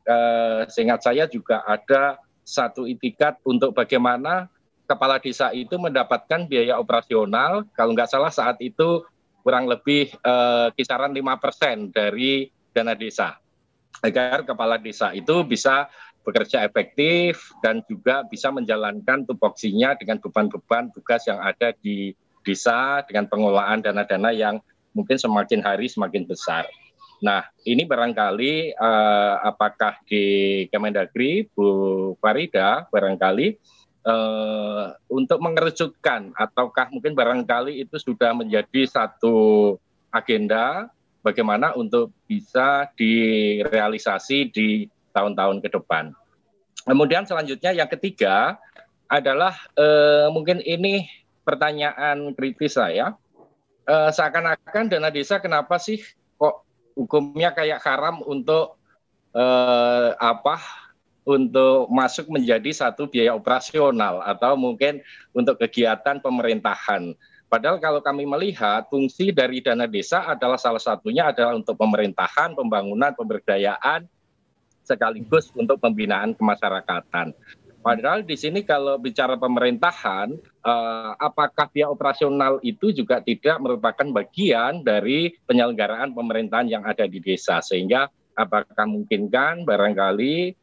seingat saya juga ada satu itikat untuk bagaimana kepala desa itu mendapatkan biaya operasional, kalau nggak salah saat itu kurang lebih kisaran 5% dari dana desa, agar kepala desa itu bisa bekerja efektif dan juga bisa menjalankan tupoksinya dengan beban-beban tugas yang ada di desa dengan pengelolaan dana-dana yang mungkin semakin hari semakin besar. Nah, ini barangkali apakah di Kemendagri, Bu Farida, barangkali untuk mengerucutkan, ataukah mungkin barangkali itu sudah menjadi satu agenda bagaimana untuk bisa direalisasi di tahun-tahun ke depan. Kemudian selanjutnya yang ketiga adalah mungkin ini pertanyaan kritis saya, seakan-akan dana desa kenapa sih kok hukumnya kayak haram untuk untuk masuk menjadi satu biaya operasional atau mungkin untuk kegiatan pemerintahan. Padahal kalau kami melihat fungsi dari dana desa adalah salah satunya adalah untuk pemerintahan, pembangunan, pemberdayaan, sekaligus untuk pembinaan kemasyarakatan. Padahal di sini kalau bicara pemerintahan, apakah biaya operasional itu juga tidak merupakan bagian dari penyelenggaraan pemerintahan yang ada di desa? Sehingga apakah mungkinkan barangkali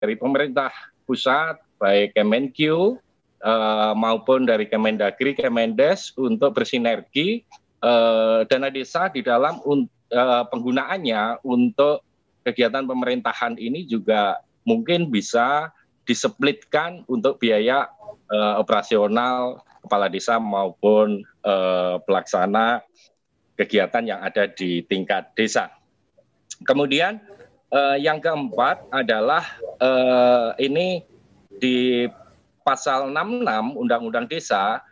dari pemerintah pusat, baik Kemenkeu, maupun dari Kemendagri, Kemendes untuk bersinergi dana desa di dalam penggunaannya untuk kegiatan pemerintahan ini juga mungkin bisa diseplitkan untuk biaya operasional kepala desa maupun pelaksana kegiatan yang ada di tingkat desa. Kemudian yang keempat adalah ini di Pasal 66 Undang-Undang Desa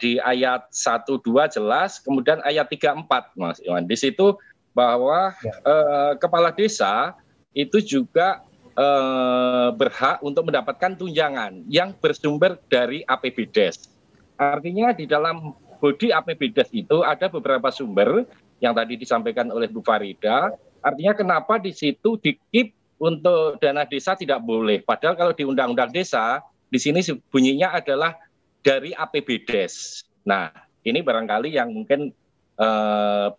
di ayat 1-2 jelas, kemudian ayat 34, Mas Iwan. Di situ bahwa kepala desa itu juga berhak untuk mendapatkan tunjangan yang bersumber dari APBDES. Artinya di dalam bodi APBDES itu ada beberapa sumber yang tadi disampaikan oleh Bu Farida. Artinya kenapa di situ dikip untuk dana desa tidak boleh? Padahal kalau di Undang-Undang Desa di sini bunyinya adalah dari APBDES. Nah, ini barangkali yang mungkin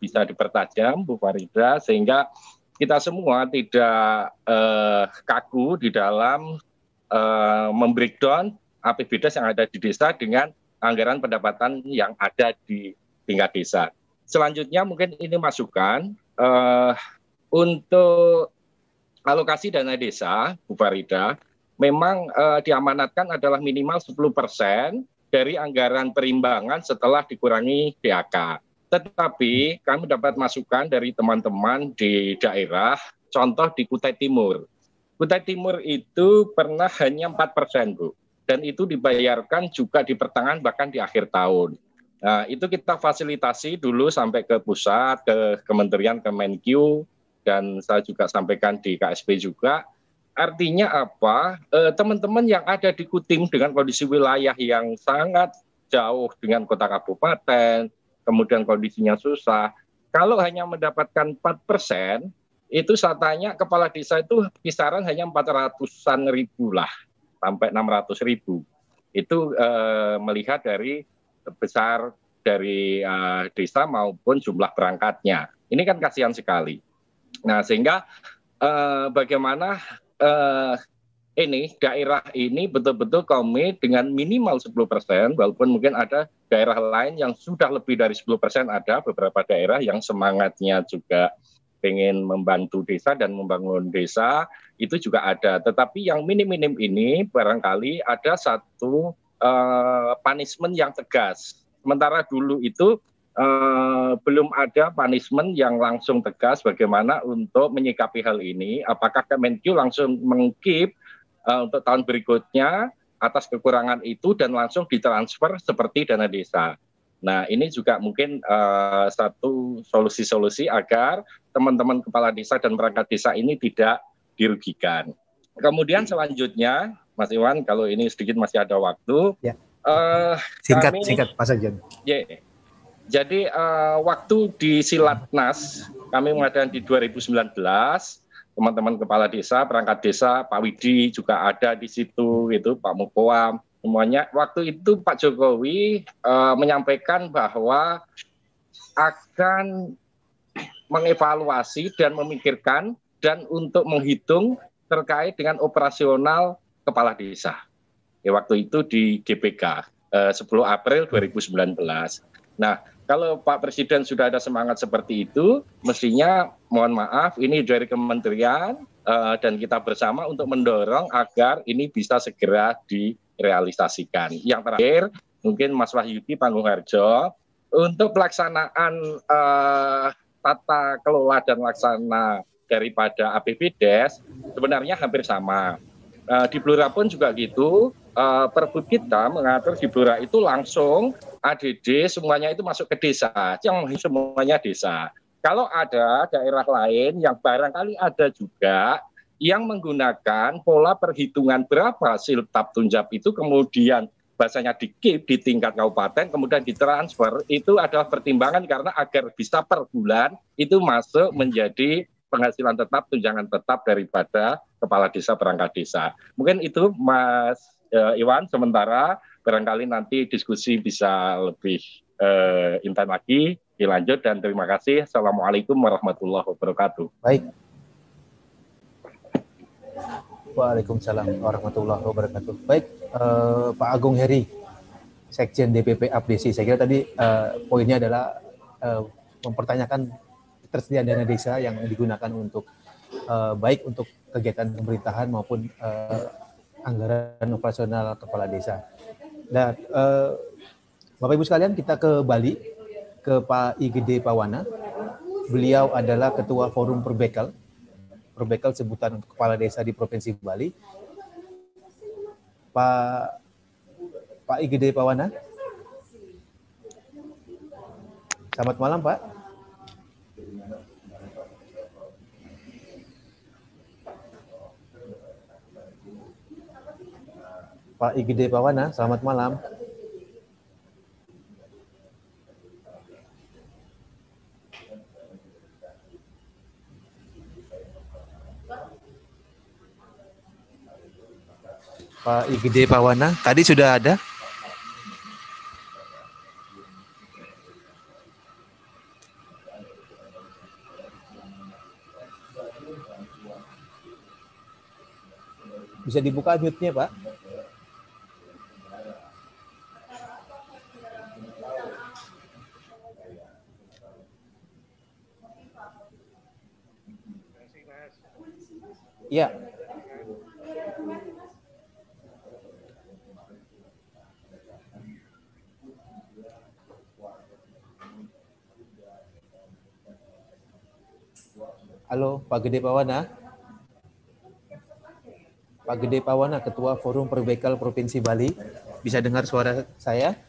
bisa dipertajam, Bu Farida, sehingga kita semua tidak kaku di dalam membreakdown APBDES yang ada di desa dengan anggaran pendapatan yang ada di tingkat desa. Selanjutnya mungkin ini masukan untuk alokasi dana desa, Bu Farida, memang diamanatkan adalah minimal 10% dari anggaran perimbangan setelah dikurangi DAK. Tetapi kami dapat masukan dari teman-teman di daerah, contoh di Kutai Timur. Kutai Timur itu pernah hanya 4%, Bu. Dan itu dibayarkan juga di pertengahan bahkan di akhir tahun. Nah, itu kita fasilitasi dulu sampai ke pusat, ke Kementerian Kemenkeu, dan saya juga sampaikan di KSP juga. Artinya apa? Teman-teman yang ada di Kutim dengan kondisi wilayah yang sangat jauh dengan kota kabupaten, kemudian kondisinya susah, kalau hanya mendapatkan 4%, itu saya tanya kepala desa itu kisaran hanya 400-an ribu lah, sampai 600 ribu. Itu melihat dari besar dari desa maupun jumlah perangkatnya. Ini kan kasihan sekali. Nah, sehingga bagaimana ini daerah ini betul-betul komit dengan minimal 10%, walaupun mungkin ada daerah lain yang sudah lebih dari 10%, ada beberapa daerah yang semangatnya juga ingin membantu desa dan membangun desa, itu juga ada. Tetapi yang minim-minim ini barangkali ada satu punishment yang tegas. Sementara dulu itu belum ada punishment yang langsung tegas bagaimana untuk menyikapi hal ini. Apakah Kemenkeu langsung mengkeep untuk tahun berikutnya atas kekurangan itu dan langsung ditransfer seperti dana desa. Nah, ini juga mungkin satu solusi-solusi agar teman-teman kepala desa dan perangkat desa ini tidak dirugikan. Kemudian selanjutnya, Mas Iwan, kalau ini sedikit masih ada waktu. Ya. Singkat, Mas Ajan. Yeah. Jadi waktu di Silatnas, kami mengadakan di 2019, teman-teman kepala desa, perangkat desa, Pak Widi juga ada di situ, itu Pak Muqowam, semuanya. Waktu itu Pak Jokowi menyampaikan bahwa akan mengevaluasi dan memikirkan dan untuk menghitung terkait dengan operasional kepala desa. Ya, waktu itu di GPK 10 April 2019. Nah, kalau Pak Presiden sudah ada semangat seperti itu, mestinya mohon maaf ini dari kementerian dan kita bersama untuk mendorong agar ini bisa segera direalisasikan. Yang terakhir, mungkin Mas Wahyudi Pangungharjo, untuk pelaksanaan tata kelola dan laksana daripada APBDes sebenarnya hampir sama. Di Blora pun juga gitu, Perbud kita mengatur di Blora itu langsung ADD semuanya itu masuk ke desa, yang semuanya desa. Kalau ada daerah lain yang barangkali ada juga yang menggunakan pola perhitungan berapa siltap tunjap itu kemudian bahasanya dikip di tingkat kabupaten kemudian ditransfer, itu adalah pertimbangan karena agar bisa per bulan itu masuk menjadi penghasilan tetap, tunjangan tetap daripada kepala desa perangkat desa. Mungkin itu Mas Iwan, sementara barangkali nanti diskusi bisa lebih intan lagi, dilanjut dan terima kasih. Assalamualaikum warahmatullahi wabarakatuh. Baik. Waalaikumsalam warahmatullahi wabarakatuh. Baik, Pak Agung Heri, Sekjen DPP APDESI. Saya kira tadi poinnya adalah mempertanyakan ketersediaan dana desa yang digunakan untuk baik untuk kegiatan pemerintahan maupun anggaran operasional kepala desa. Nah, Bapak Ibu sekalian, kita ke Bali, ke Pak Igede Pawana. Beliau adalah Ketua Forum Perbekal, Perbekal sebutan kepala desa di Provinsi Bali. Pak Igede Pawana. Selamat malam, Pak. Pak Igede Pawana, selamat malam. Pak Igede Pawana, tadi sudah ada? Bisa dibuka mute-nya, Pak? Ya. Halo, Pak Igede Pawana. Pak Igede Pawana, Ketua Forum Perbekal Provinsi Bali. Bisa dengar suara saya?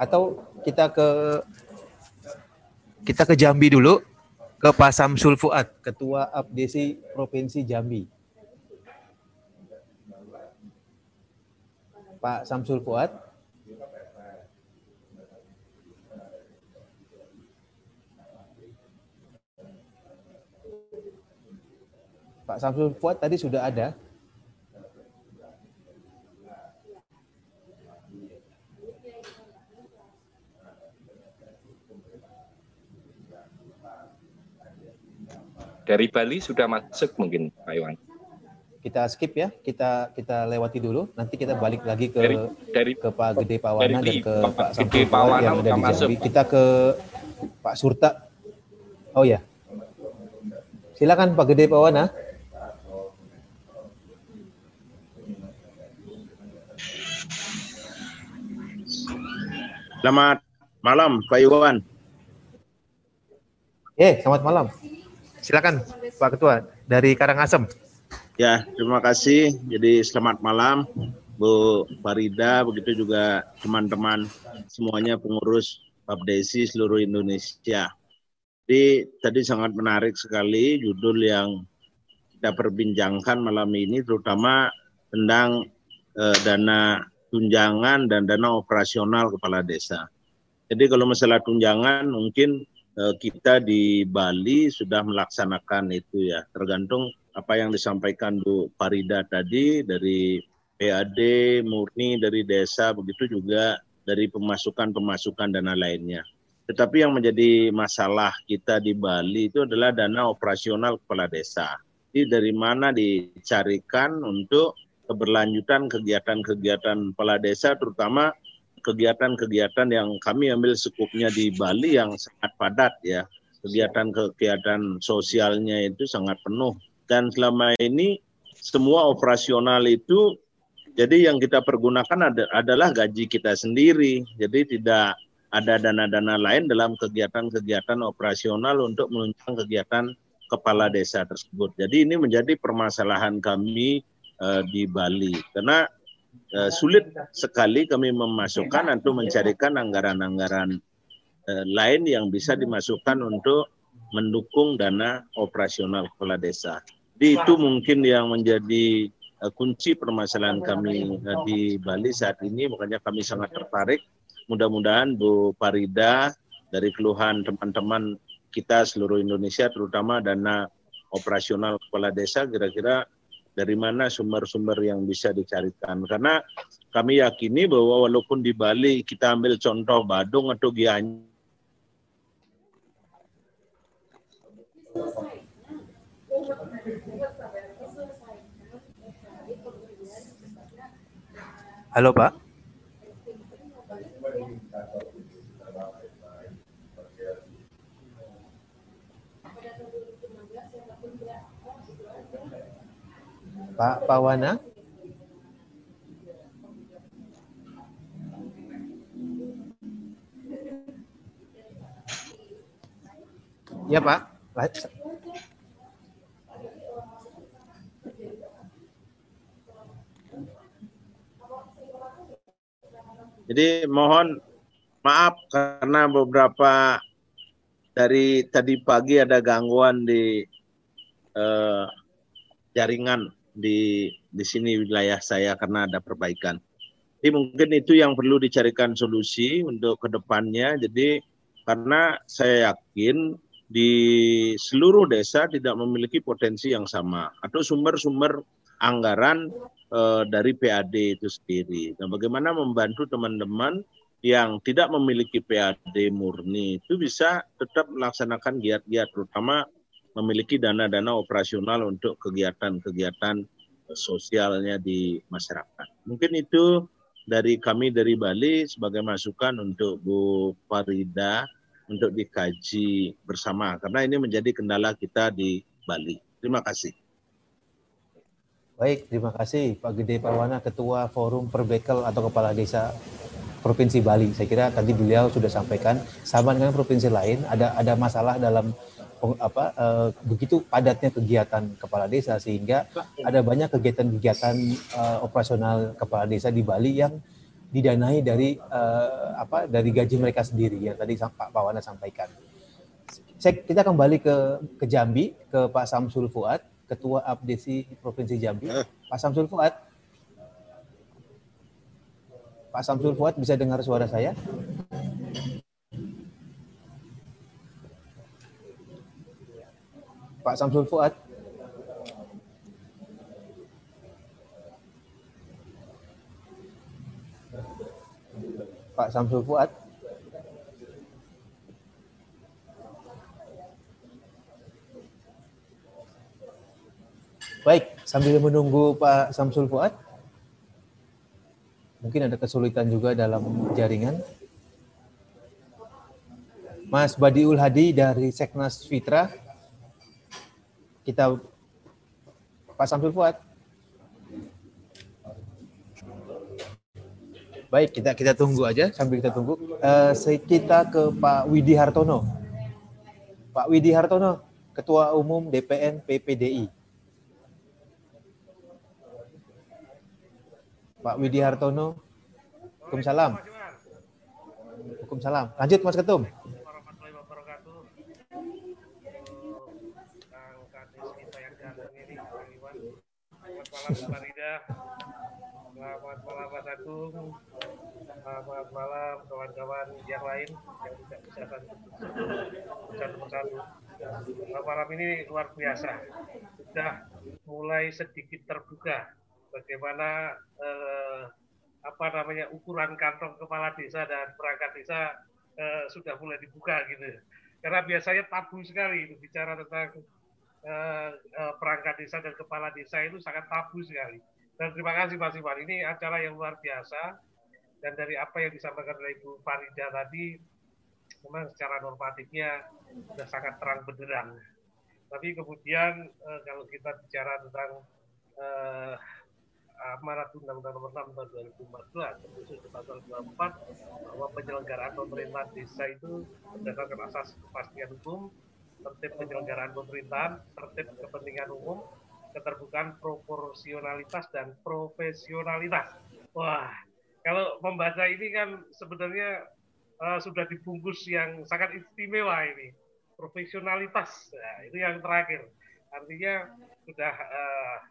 Atau kita ke Jambi dulu, ke Pak Samsul Fuad, Ketua APDESI Provinsi Jambi. Pak Samsul Fuad. Pak Samsul Fuad tadi sudah ada. Dari Bali sudah masuk mungkin Pak Iwan. Kita skip ya, kita lewati dulu. Nanti kita balik lagi ke ke Pak Igede Pawana dan ke Pak Samsul Pawana yang dari Jambi. Kita ke Pak Surta. Oh ya, silakan Pak Igede Pawana. Selamat malam Pak Iwan. Selamat malam. Silakan Pak Ketua dari Karangasem. Ya, terima kasih. Jadi selamat malam Bu Farida, begitu juga teman-teman semuanya pengurus PAPDESI seluruh Indonesia. Jadi tadi sangat menarik sekali judul yang kita perbincangkan malam ini, terutama tentang dana tunjangan dan dana operasional kepala desa. Jadi kalau masalah tunjangan mungkin kita di Bali sudah melaksanakan itu ya, tergantung apa yang disampaikan Bu Farida tadi dari PAD murni dari desa, begitu juga dari pemasukan-pemasukan dana lainnya. Tetapi yang menjadi masalah kita di Bali itu adalah dana operasional kepala desa. Jadi dari mana dicarikan untuk keberlanjutan kegiatan-kegiatan kepala desa, terutama kegiatan-kegiatan yang kami ambil sekupnya di Bali yang sangat padat ya. Kegiatan-kegiatan sosialnya itu sangat penuh. Dan selama ini semua operasional itu, jadi yang kita pergunakan adalah gaji kita sendiri. Jadi tidak ada dana-dana lain dalam kegiatan-kegiatan operasional untuk menunjang kegiatan kepala desa tersebut. Jadi ini menjadi permasalahan kami di Bali. Karena sulit sekali kami memasukkan atau mencarikan anggaran-anggaran lain yang bisa dimasukkan untuk mendukung dana operasional kepala desa. Jadi itu mungkin yang menjadi kunci permasalahan kami di Bali saat ini, makanya kami sangat tertarik. Mudah-mudahan Bu Farida, dari keluhan teman-teman kita seluruh Indonesia, terutama dana operasional kepala desa, kira-kira dari mana sumber-sumber yang bisa dicarikan. Karena kami yakini bahwa walaupun di Bali kita ambil contoh Badung atau Gianyar, halo Pak. Pak Pawana. Ya Pak. Jadi mohon maaf karena beberapa dari tadi pagi ada gangguan di jaringan di sini wilayah saya karena ada perbaikan. Jadi mungkin itu yang perlu dicarikan solusi untuk kedepannya. Jadi karena saya yakin di seluruh desa tidak memiliki potensi yang sama atau sumber-sumber anggaran dari PAD itu sendiri. Nah, bagaimana membantu teman-teman yang tidak memiliki PAD murni itu bisa tetap melaksanakan giat-giat, terutama memiliki dana-dana operasional untuk kegiatan-kegiatan sosialnya di masyarakat. Mungkin itu dari kami dari Bali sebagai masukan untuk Bu Farida untuk dikaji bersama, karena ini menjadi kendala kita di Bali. Terima kasih. Baik, terima kasih Pak Igede Pawana, Ketua Forum Perbekel atau Kepala Desa Provinsi Bali. Saya kira tadi beliau sudah sampaikan, sama dengan provinsi lain ada masalah dalam begitu padatnya kegiatan kepala desa, sehingga ada banyak kegiatan-kegiatan operasional kepala desa di Bali yang didanai dari gaji mereka sendiri yang tadi Pak Pawana sampaikan. Kita kembali ke Jambi, ke Pak Samsul Fuad, Ketua APDESI Provinsi Jambi. Pak Samsul Fuad bisa dengar suara saya? Pak Samsul Fuad. Pak Samsul Fuad. Baik, sambil menunggu Pak Samsul Fuad, mungkin ada kesulitan juga dalam jaringan. Mas Badiul Hadi dari Seknas Fitra. Pak Samsul Fuad. Baik, kita tunggu aja sambil kita tunggu. Kita ke Pak Widihartono. Pak Widihartono, Ketua Umum DPN PPDI. Pak Widihartono, Waalaikumsalam. Waalaikumsalam. Lanjut Mas Ketum. Selamat malam Farida, selamat malam Mas Agung, selamat malam kawan-kawan yang lain yang tidak bisa bersatu-bersatu. Malam ini luar biasa, sudah mulai sedikit terbuka bagaimana ukuran kantong kepala desa dan perangkat desa sudah mulai dibuka gitu. Karena biasanya tabu sekali bicara tentang perangkat desa dan kepala desa itu sangat tabu sekali. Dan terima kasih Mas Iwan, ini acara yang luar biasa dan dari apa yang disampaikan oleh Ibu Farida tadi memang secara normatifnya sudah sangat terang benderang. Tapi kemudian kalau kita bicara tentang amanat Undang-Undang Nomor 6 tahun 2014 terkhusus pasal 24 bahwa penyelenggaraan pemerintahan desa itu berdasarkan asas kepastian hukum, tertib penyelenggaraan pemerintahan, tertib kepentingan umum, keterbukaan, proporsionalitas, dan profesionalitas. Wah, kalau membaca ini kan sebenarnya sudah dibungkus yang sangat istimewa ini. Profesionalitas, nah, itu yang terakhir. Artinya sudah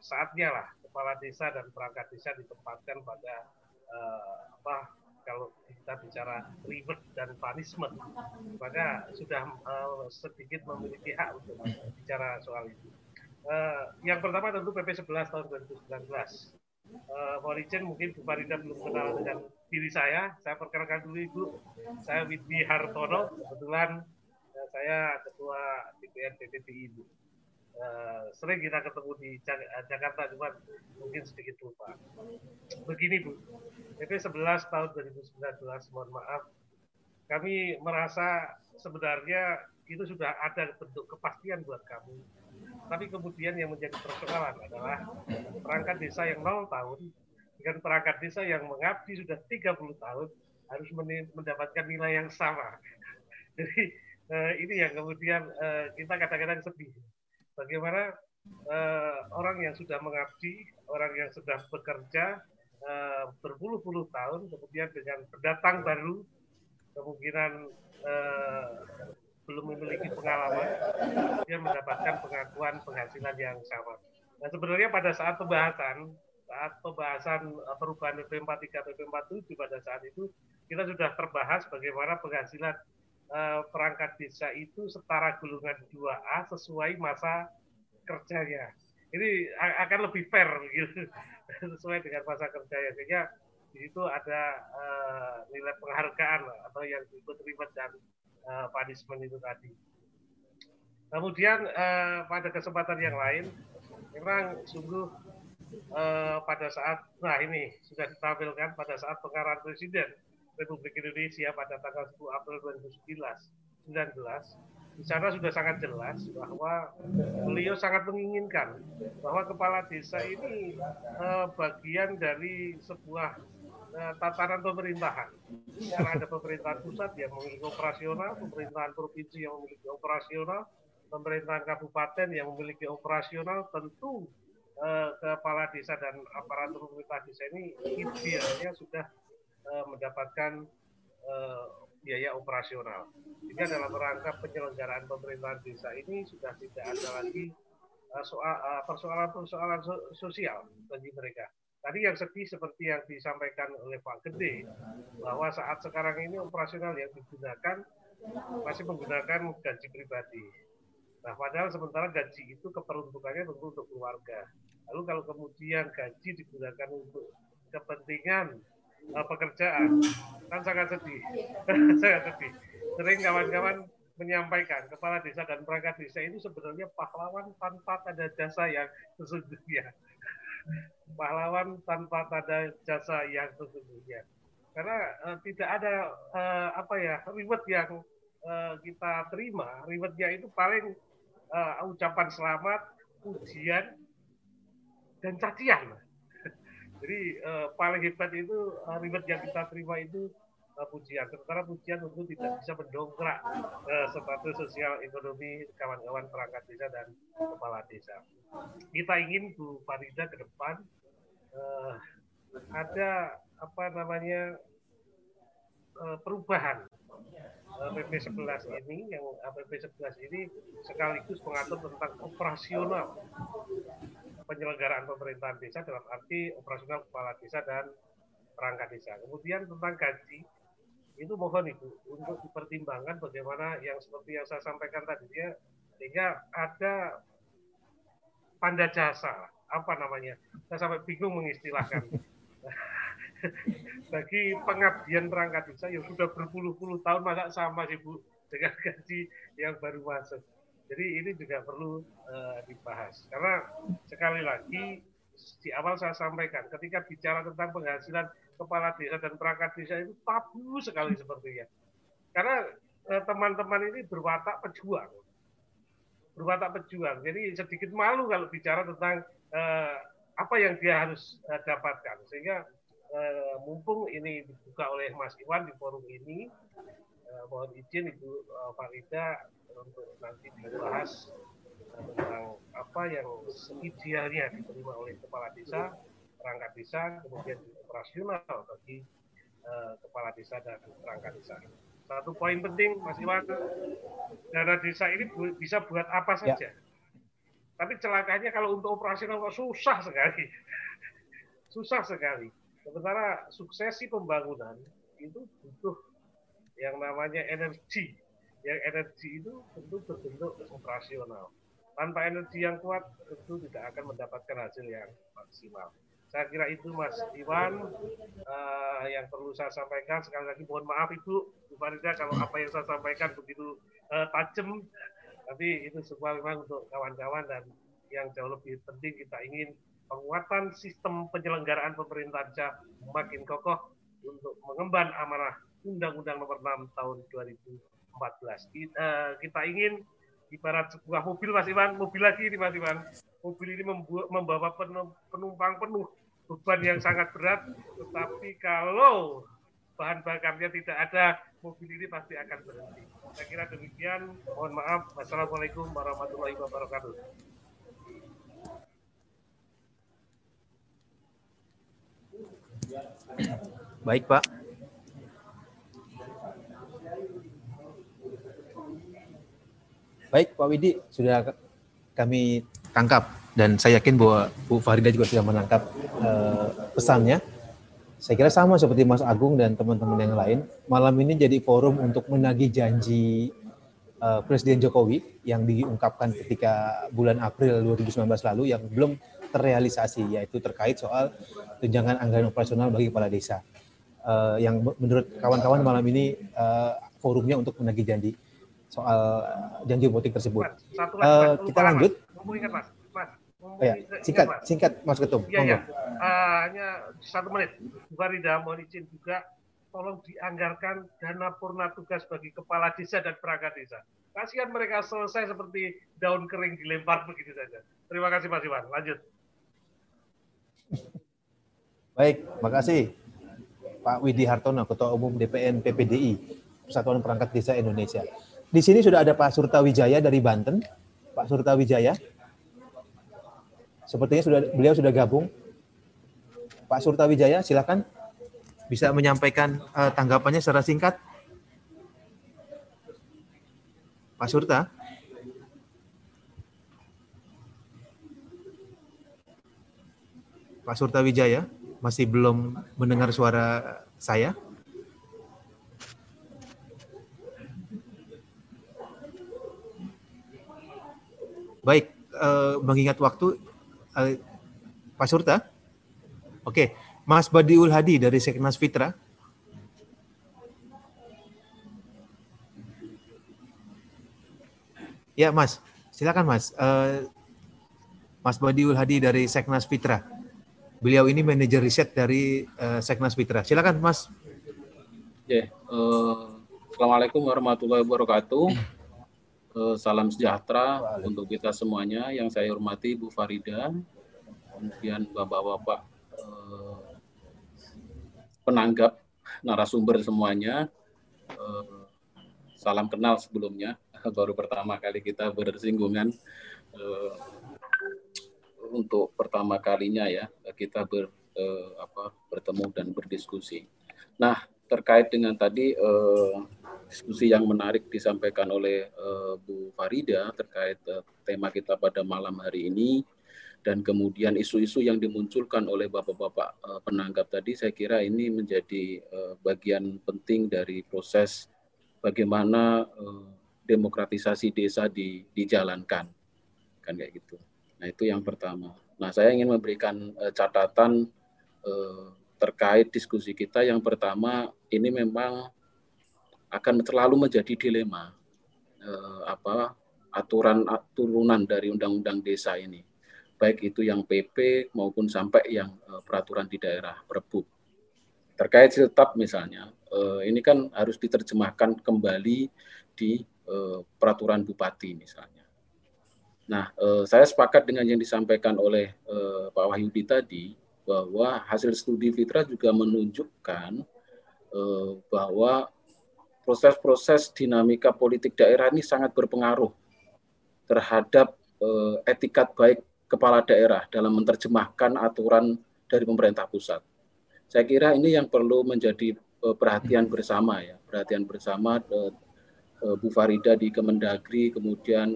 saatnya lah kepala desa dan perangkat desa ditempatkan pada kalau kita bicara reward dan punishment, maka sudah sedikit memiliki hak untuk bicara soal itu. Yang pertama tentu PP 11 tahun 2019. Mohon izin mungkin Bu Farida belum kenal dengan diri saya. Saya perkenalkan dulu Ibu, saya Widihartono, kebetulan saya ketua DPR PPDI Ibu. Sering kita ketemu di Jakarta, cuma mungkin sedikit lupa. Begini Bu, PP 11 tahun 2019, mohon maaf, kami merasa sebenarnya itu sudah ada bentuk kepastian buat kami. Tapi kemudian yang menjadi persoalan adalah perangkat desa yang 0 tahun dengan perangkat desa yang mengabdi sudah 30 tahun harus mendapatkan nilai yang sama. Jadi ini yang kemudian kita kadang-kadang sedih. Bagaimana orang yang sudah mengabdi, orang yang sudah bekerja berpuluh-puluh tahun, kemudian dengan pendatang baru, kemungkinan belum memiliki pengalaman, dia mendapatkan pengakuan penghasilan yang sama. Nah, sebenarnya pada saat pembahasan perubahan PP 43 PP 47 pada saat itu kita sudah terbahas bagaimana penghasilan perangkat desa itu setara golongan 2A sesuai masa kerjanya. Ini akan lebih fair gitu, sesuai dengan masa kerjanya. Sehingga di situ ada nilai penghargaan atau yang diterima dan punishment itu tadi. Kemudian pada kesempatan yang lain, memang sungguh pada saat, nah ini sudah ditampilkan pada saat pengarahan Presiden Republik Indonesia pada tanggal 10 April 2019, di sana sudah sangat jelas bahwa beliau sangat menginginkan bahwa kepala desa ini bagian dari sebuah tatanan pemerintahan. Karena ada pemerintahan pusat yang memiliki operasional, pemerintahan provinsi yang memiliki operasional, pemerintahan kabupaten yang memiliki operasional, tentu kepala desa dan aparatur pemerintah desa ini idealnya sudah mendapatkan biaya operasional. Sehingga dalam rangka penyelenggaraan pemerintahan desa ini sudah tidak ada lagi persoalan-persoalan sosial bagi mereka. Tadi yang sedih seperti yang disampaikan oleh Pak Gede, bahwa saat sekarang ini operasional yang digunakan masih menggunakan gaji pribadi. Nah, padahal sementara gaji itu keperuntukannya tentu untuk keluarga. Lalu kalau kemudian gaji digunakan untuk kepentingan pekerjaan, kan sangat sedih. Sangat sedih. Sering kawan-kawan menyampaikan kepala desa dan perangkat desa itu sebenarnya pahlawan tanpa tanda jasa yang sesungguhnya. Pahlawan tanpa tanda jasa yang sesungguhnya, karena tidak ada reward yang kita terima. Rewardnya itu paling ucapan selamat, pujian, dan cacian. Jadi paling hebat itu reward yang kita terima itu pujian. Sementara pujian tentu tidak bisa mendongkrak status sosial ekonomi kawan-kawan perangkat desa dan kepala desa. Kita ingin Bu Farida ke depan ada perubahan PP 11 ini yang PP 11 ini sekaligus mengatur tentang operasional penyelenggaraan pemerintahan desa dalam arti operasional kepala desa dan perangkat desa. Kemudian tentang gaji itu mohon Ibu untuk dipertimbangkan bagaimana yang seperti yang saya sampaikan tadi ya, sehingga ada tanda jasa apa namanya, saya sampai bingung mengistilahkan. Bagi pengabdian perangkat desa yang sudah berpuluh-puluh tahun, masa sama sih Bu dengan gaji yang baru masuk. Jadi ini juga perlu dibahas. Karena sekali lagi di awal saya sampaikan, ketika bicara tentang penghasilan kepala desa dan perangkat desa itu tabu sekali sepertinya. Karena teman-teman ini berwatak pejuang. Jadi sedikit malu kalau bicara tentang apa yang dia harus dapatkan. Sehingga mumpung ini dibuka oleh Mas Iwan di forum ini, mohon izin Ibu Farida untuk nanti dibahas tentang apa yang idealnya diterima oleh kepala desa, perangkat desa, kemudian operasional bagi kepala desa dan perangkat desa. Satu poin penting Mas Iwan, dana desa ini bisa buat apa saja. Ya. Tapi celakanya kalau untuk operasional susah sekali, Sementara suksesi pembangunan itu butuh yang namanya energi. Yang energi itu tentu berbentuk operasional. Tanpa energi yang kuat tentu tidak akan mendapatkan hasil yang maksimal. Saya kira itu Mas Iwan yang perlu saya sampaikan. Sekali lagi mohon maaf Ibu Farida kalau apa yang saya sampaikan begitu tajam. Tapi itu semua memang untuk kawan-kawan, dan yang jauh lebih penting kita ingin penguatan sistem penyelenggaraan pemerintahan desa makin kokoh untuk mengemban amanah Undang-Undang Nomor 6 Tahun 2014. Kita ingin ibarat sebuah mobil Mas Iwan, mobil lagi ini Mas Iwan. Mobil ini membawa penumpang penuh beban yang sangat berat, tetapi kalau bahan bakarnya tidak ada, mobil ini pasti akan berhenti. Saya kira demikian. Mohon maaf. Wassalamualaikum warahmatullahi wabarakatuh. Baik Pak. Baik Pak Widi, sudah kami tangkap dan saya yakin bahwa Bu Farida juga sudah menangkap pesannya. Saya kira sama seperti Mas Agung dan teman-teman yang lain, malam ini jadi forum untuk menagih janji Presiden Jokowi yang diungkapkan ketika bulan April 2019 lalu yang belum terrealisasi, yaitu terkait soal tunjangan anggaran operasional bagi kepala desa. Yang menurut kawan-kawan malam ini forumnya untuk menagih janji soal janji politik tersebut. Kita lanjut. Singkat Mas Ketum. Hanya 1 menit. Farida mohon izin juga, tolong dianggarkan dana purna tugas bagi kepala desa dan perangkat desa. Kasihan mereka selesai seperti daun kering dilempar begitu saja. Terima kasih Mas Iwan. Lanjut. Baik, makasih Pak Widihartono, Ketua Umum DPN PPDI, Persatuan Perangkat Desa Indonesia. Di sini sudah ada Pak Surta Wijaya dari Banten. Pak Surta Wijaya, sepertinya beliau sudah gabung. Pak Surta Wijaya, silakan. Bisa menyampaikan tanggapannya secara singkat, Pak Surta. Pak Surta Wijaya masih belum mendengar suara saya. Baik, mengingat waktu, Pak Surta. Oke. Mas Badiul Hadi dari Seknas Fitra. Ya Mas, silakan Mas. Mas Badiul Hadi dari Seknas Fitra. Beliau ini manajer riset dari Seknas Fitra. Silakan Mas. Yeah, Assalamualaikum warahmatullahi wabarakatuh. Salam sejahtera untuk kita semuanya. Yang saya hormati Bu Farida, kemudian bapak-bapak penanggap narasumber semuanya, salam kenal sebelumnya, baru pertama kali kita bersinggungan, untuk pertama kalinya ya kita bertemu dan berdiskusi. Nah, terkait dengan tadi diskusi yang menarik disampaikan oleh Bu Farida terkait tema kita pada malam hari ini, dan kemudian isu-isu yang dimunculkan oleh bapak-bapak penanggap tadi, saya kira ini menjadi bagian penting dari proses bagaimana demokratisasi desa dijalankan, kan kayak gitu. Nah, itu yang pertama. Nah, saya ingin memberikan catatan terkait diskusi kita yang pertama, ini memang akan terlalu menjadi dilema aturan turunan dari Undang-Undang Desa ini, baik itu yang PP maupun sampai yang peraturan di daerah Perbu. Terkait siltap misalnya, ini kan harus diterjemahkan kembali di peraturan bupati misalnya. Nah, saya sepakat dengan yang disampaikan oleh Pak Wahyudi tadi, bahwa hasil studi Fitra juga menunjukkan bahwa proses-proses dinamika politik daerah ini sangat berpengaruh terhadap etikat baik kepala daerah dalam menerjemahkan aturan dari pemerintah pusat. Saya kira ini yang perlu menjadi perhatian bersama ya, perhatian bersama Bu Farida di Kemendagri, kemudian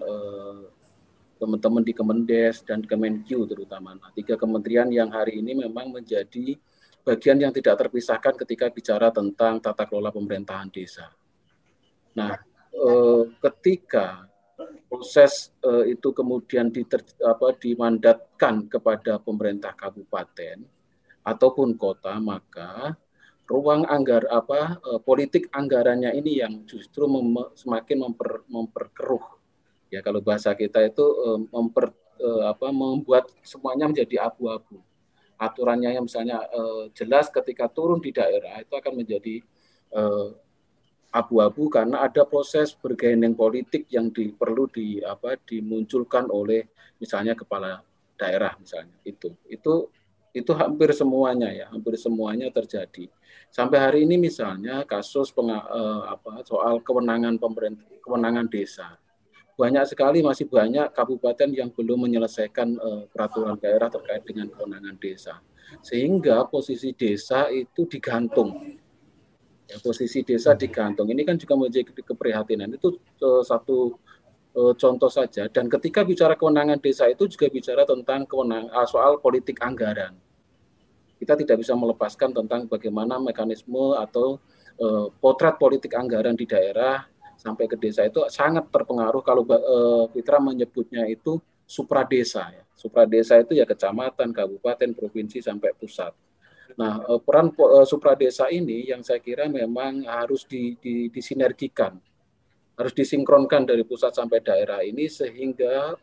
teman-teman di Kemendes dan Kemenkyu terutama. Nah, 3 kementerian yang hari ini memang menjadi bagian yang tidak terpisahkan ketika bicara tentang tata kelola pemerintahan desa. Nah, ketika proses itu kemudian dimandatkan kepada pemerintah kabupaten ataupun kota, maka ruang politik anggarannya ini yang justru semakin memperkeruh. Ya, kalau bahasa kita itu membuat semuanya menjadi abu-abu. Aturannya yang misalnya jelas ketika turun di daerah itu akan menjadi abu-abu karena ada proses bergaining politik yang dimunculkan oleh misalnya kepala daerah misalnya itu hampir semuanya terjadi sampai hari ini misalnya kasus soal kewenangan desa. Banyak sekali, masih banyak kabupaten yang belum menyelesaikan peraturan daerah terkait dengan kewenangan desa. Sehingga posisi desa itu digantung. Ya, posisi desa digantung. Ini kan juga menjadi keprihatinan. Itu satu contoh saja. Dan ketika bicara kewenangan desa itu juga bicara tentang soal politik anggaran. Kita tidak bisa melepaskan tentang bagaimana mekanisme atau potret politik anggaran di daerah sampai ke desa itu sangat terpengaruh. Kalau Fitra menyebutnya itu supradesa. Ya. Supradesa itu ya kecamatan, kabupaten, provinsi, sampai pusat. Nah, peran supradesa ini yang saya kira memang harus disinergikan, harus disinkronkan dari pusat sampai daerah ini sehingga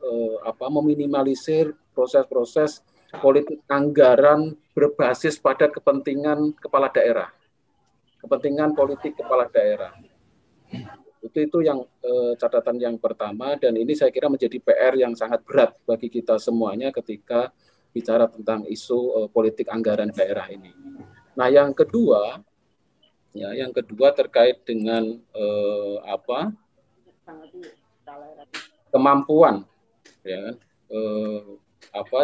meminimalisir proses-proses politik anggaran berbasis pada kepentingan kepala daerah, kepentingan politik kepala daerah. Itu yang catatan yang pertama, dan ini saya kira menjadi PR yang sangat berat bagi kita semuanya ketika bicara tentang isu politik anggaran daerah ini. Nah, yang kedua terkait dengan kemampuan ya,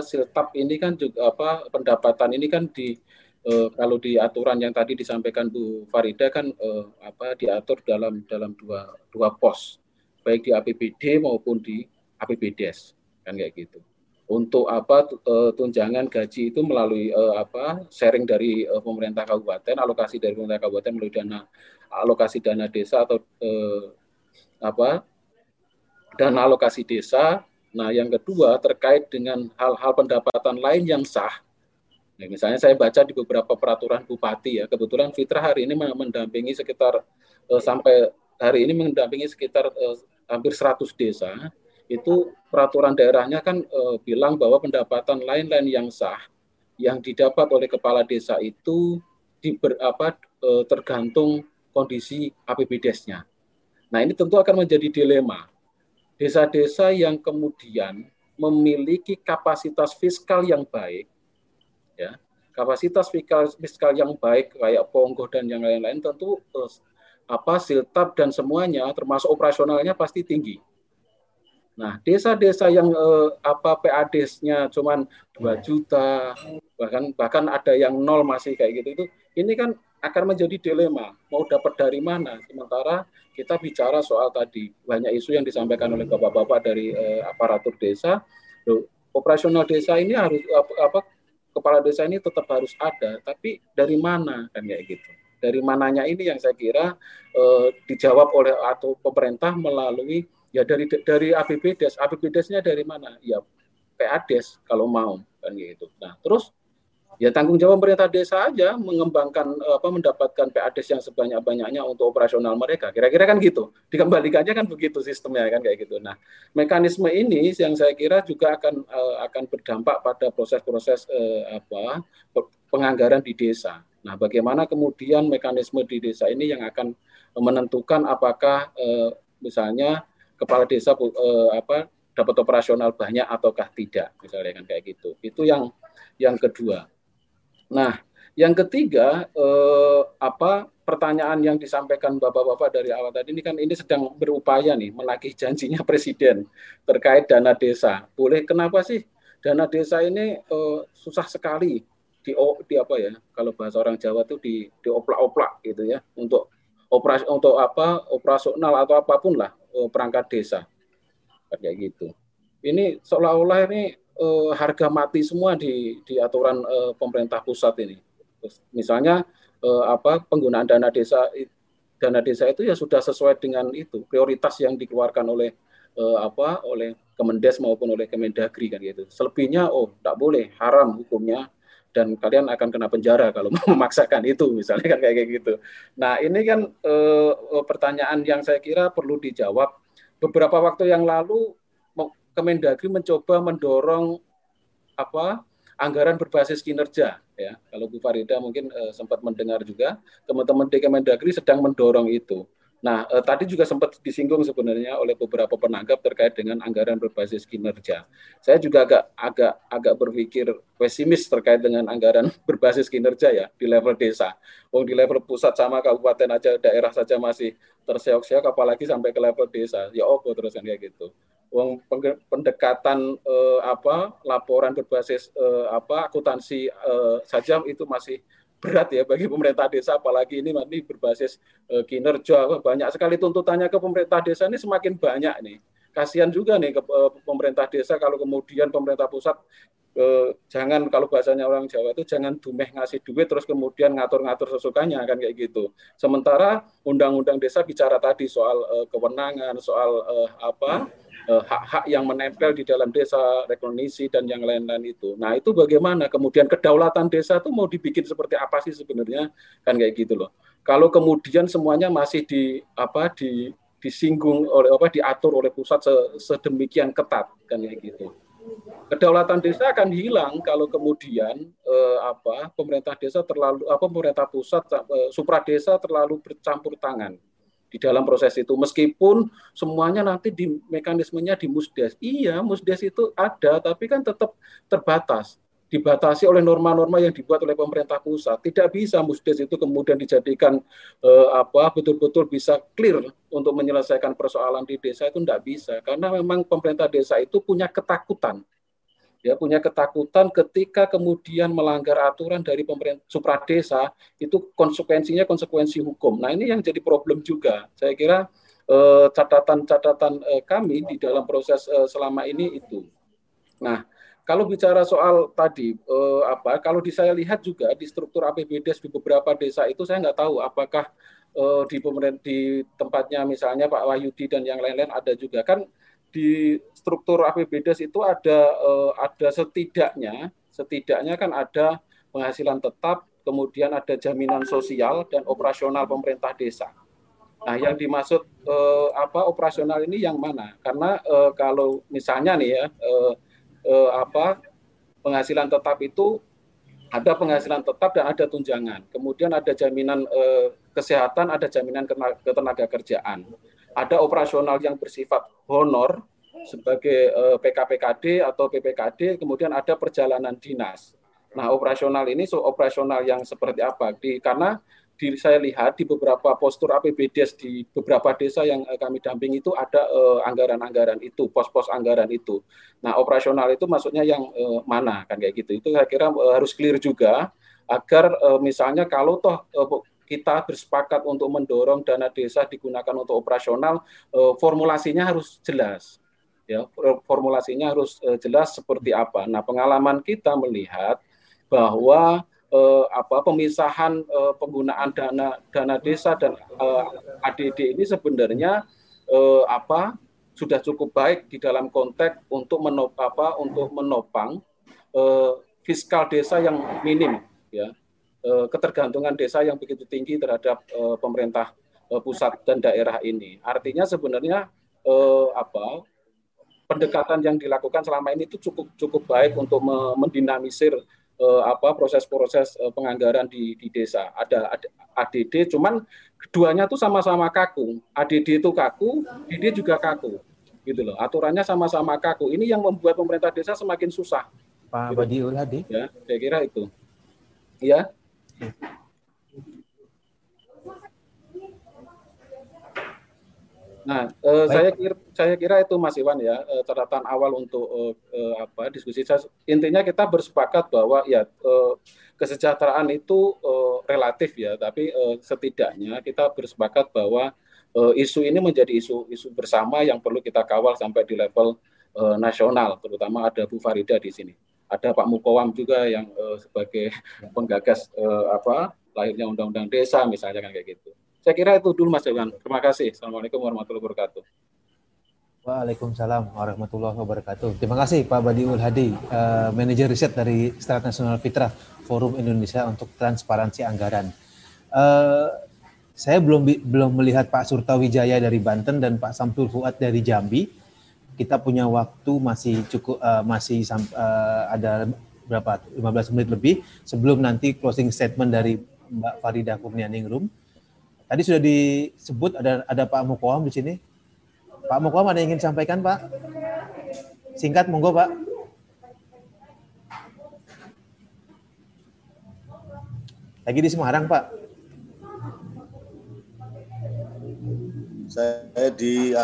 siltap ini kan juga pendapatan ini kan di kalau di aturan yang tadi disampaikan Bu Farida kan diatur dalam dua pos, baik di APBD maupun di APBDes kan kayak gitu. Untuk tunjangan gaji itu melalui sharing dari pemerintah kabupaten, alokasi dari pemerintah kabupaten melalui alokasi dana desa atau dana alokasi desa. Nah, yang kedua terkait dengan hal-hal pendapatan lain yang sah. Nah, misalnya saya baca di beberapa peraturan bupati ya, kebetulan Fitra hari ini mendampingi sekitar sampai hari ini mendampingi sekitar hampir 100 desa. Itu peraturan daerahnya kan bilang bahwa pendapatan lain-lain yang sah yang didapat oleh kepala desa itu tergantung kondisi APBDes-nya. Nah, ini tentu akan menjadi dilema. Desa-desa yang kemudian memiliki kapasitas fiskal yang baik, ya, kapasitas fiskal yang baik kayak Ponggoh dan yang lain-lain tentu siltap dan semuanya termasuk operasionalnya pasti tinggi. Nah, desa-desa yang PADES-nya cuman 2 juta, bahkan ada yang 0 masih kayak gitu, itu ini kan akan menjadi dilema, mau dapat dari mana? Sementara kita bicara soal tadi banyak isu yang disampaikan oleh Bapak-bapak dari aparatur desa. Loh, operasional desa ini harus kepala desa ini tetap harus ada, tapi dari mana kan kayak gitu. Dari mananya ini yang saya kira dijawab oleh atau pemerintah melalui ya dari APBDes. APBDes-nya dari mana? Ya PADES kalau mau kan gitu. Nah, terus ya tanggung jawab pemerintah desa aja mengembangkan mendapatkan PADES yang sebanyak-banyaknya untuk operasional mereka. Kira-kira kan gitu. Dikembalikannya kan begitu sistemnya kan kayak gitu. Nah, mekanisme ini yang saya kira juga akan berdampak pada proses-proses penganggaran di desa. Nah, bagaimana kemudian mekanisme di desa ini yang akan menentukan apakah misalnya kepala desa dapat operasional banyak ataukah tidak, misalnya kan kayak gitu. Itu yang kedua. Nah, yang ketiga, pertanyaan yang disampaikan Bapak-Bapak dari awal tadi ini kan ini sedang berupaya nih menagih janjinya Presiden terkait dana desa. Kenapa sih dana desa ini susah sekali kalau bahasa orang Jawa tuh dioplak-oplak gitu ya untuk operasional atau apapun lah perangkat desa. Kayak gitu. Ini seolah-olah ini harga mati semua di aturan pemerintah pusat ini. Terus, misalnya penggunaan dana desa itu ya sudah sesuai dengan itu prioritas yang dikeluarkan oleh Kemendes maupun oleh Kemendagri kan gitu. Selebihnya tidak boleh, haram hukumnya dan kalian akan kena penjara kalau memaksakan itu misalnya kan kayak gitu. Nah, ini kan pertanyaan yang saya kira perlu dijawab. Beberapa waktu yang lalu Kemendagri mencoba mendorong anggaran berbasis kinerja ya. Kalau Bu Farida mungkin sempat mendengar juga teman-teman di Kemendagri sedang mendorong itu. Nah, tadi juga sempat disinggung sebenarnya oleh beberapa penanggap terkait dengan anggaran berbasis kinerja. Saya juga agak berpikir pesimis terkait dengan anggaran berbasis kinerja ya di level desa. Di level pusat sama kabupaten aja daerah saja masih terseok-seok apalagi sampai ke level desa. Ya terusan kayak gitu. Pendekatan laporan berbasis akuntansi saja itu masih berat ya bagi pemerintah desa, apalagi ini berbasis kinerja. Banyak sekali tuntutannya ke pemerintah desa ini semakin banyak nih. Kasihan juga nih ke pemerintah desa kalau kemudian pemerintah pusat jangan, kalau bahasanya orang Jawa itu jangan dumeh ngasih duit terus kemudian ngatur-ngatur sesukanya kan kayak gitu. Sementara undang-undang desa bicara tadi soal kewenangan, soal hak-hak yang menempel di dalam desa, rekognisi dan yang lain-lain itu. Nah, itu bagaimana kemudian kedaulatan desa itu mau dibikin seperti apa sih sebenarnya kan kayak gitu loh. Kalau kemudian semuanya masih disinggung oleh diatur oleh pusat sedemikian ketat kan kayak gitu. Kedaulatan desa akan hilang kalau kemudian pemerintah desa terlalu pemerintah pusat supra desa terlalu bercampur tangan di dalam proses itu, meskipun semuanya nanti di mekanismenya di musdes. Iya, musdes itu ada tapi kan tetap terbatas, dibatasi oleh norma-norma yang dibuat oleh pemerintah pusat. Tidak bisa musdes itu kemudian dijadikan betul-betul bisa clear untuk menyelesaikan persoalan di desa, itu tidak bisa karena memang pemerintah desa itu punya ketakutan. Ya, punya ketakutan ketika kemudian melanggar aturan dari pemerintah supra desa itu konsekuensinya konsekuensi hukum. Nah, ini yang jadi problem juga. Saya kira catatan-catatan kami di dalam proses selama ini itu. Nah, kalau bicara soal tadi, kalau saya lihat juga di struktur APBDES di beberapa desa itu, saya nggak tahu apakah di tempatnya misalnya Pak Wahyudi dan yang lain-lain ada juga. Kan di struktur APBDES itu ada setidaknya kan ada penghasilan tetap, kemudian ada jaminan sosial dan operasional pemerintah desa. Nah, yang dimaksud operasional ini yang mana? Karena kalau misalnya nih ya, penghasilan tetap itu ada penghasilan tetap dan ada tunjangan. Kemudian ada jaminan kesehatan, ada jaminan ketenaga kerjaan. Ada operasional yang bersifat honor sebagai PKPKD atau PPKD, kemudian ada perjalanan dinas. Nah, operasional ini operasional yang seperti apa? Karena saya lihat di beberapa postur APBDES di beberapa desa yang kami dampingi itu ada anggaran-anggaran itu, pos-pos anggaran itu. Nah, operasional itu maksudnya yang mana kan kayak gitu. Itu saya kira harus clear juga agar misalnya kalau toh kita bersepakat untuk mendorong dana desa digunakan untuk operasional, formulasinya harus jelas. Ya, formulasinya harus jelas seperti apa. Nah, pengalaman kita melihat bahwa pemisahan penggunaan dana desa dan ADD ini sebenarnya sudah cukup baik di dalam konteks untuk menopang fiskal desa yang minim, ya, ketergantungan desa yang begitu tinggi terhadap pemerintah pusat dan daerah ini. Artinya sebenarnya pendekatan yang dilakukan selama ini itu cukup baik untuk mendinamisir proses-proses penganggaran di desa. Ada ADD, cuman keduanya tuh sama-sama kaku. ADD itu kaku, DD juga kaku, gitu loh. Aturannya sama-sama kaku. Ini yang membuat pemerintah desa semakin susah. Pak Badiul Hadi. Ya, saya kira itu. Ya. Nah, saya kira itu Mas Iwan ya, catatan awal untuk diskusi. Intinya kita bersepakat bahwa ya kesejahteraan itu relatif ya, tapi setidaknya kita bersepakat bahwa isu ini menjadi isu bersama yang perlu kita kawal sampai di level nasional, terutama ada Bu Farida di sini. Ada Pak Muqowam juga yang sebagai penggagas lahirnya Undang-Undang Desa misalnya kan kayak gitu. Saya kira itu dulu Mas Iwan. Terima kasih. Assalamualaikum warahmatullahi wabarakatuh. Waalaikumsalam warahmatullahi wabarakatuh. Terima kasih Pak Badiul Hadi, Manajer Riset dari Strategy Nasional Fitrah Forum Indonesia untuk Transparansi Anggaran. Saya belum melihat Pak Surta Wijaya dari Banten dan Pak Samsul Fuad dari Jambi. Kita punya waktu masih cukup, ada berapa? 15 menit lebih sebelum nanti closing statement dari Mbak Farida Kurnianingrum. Tadi sudah disebut ada Pak Muqowam di sini. Pak Muqowam ada yang ingin sampaikan, Pak? Singkat, monggo, Pak. Lagi di Semarang, Pak. Saya di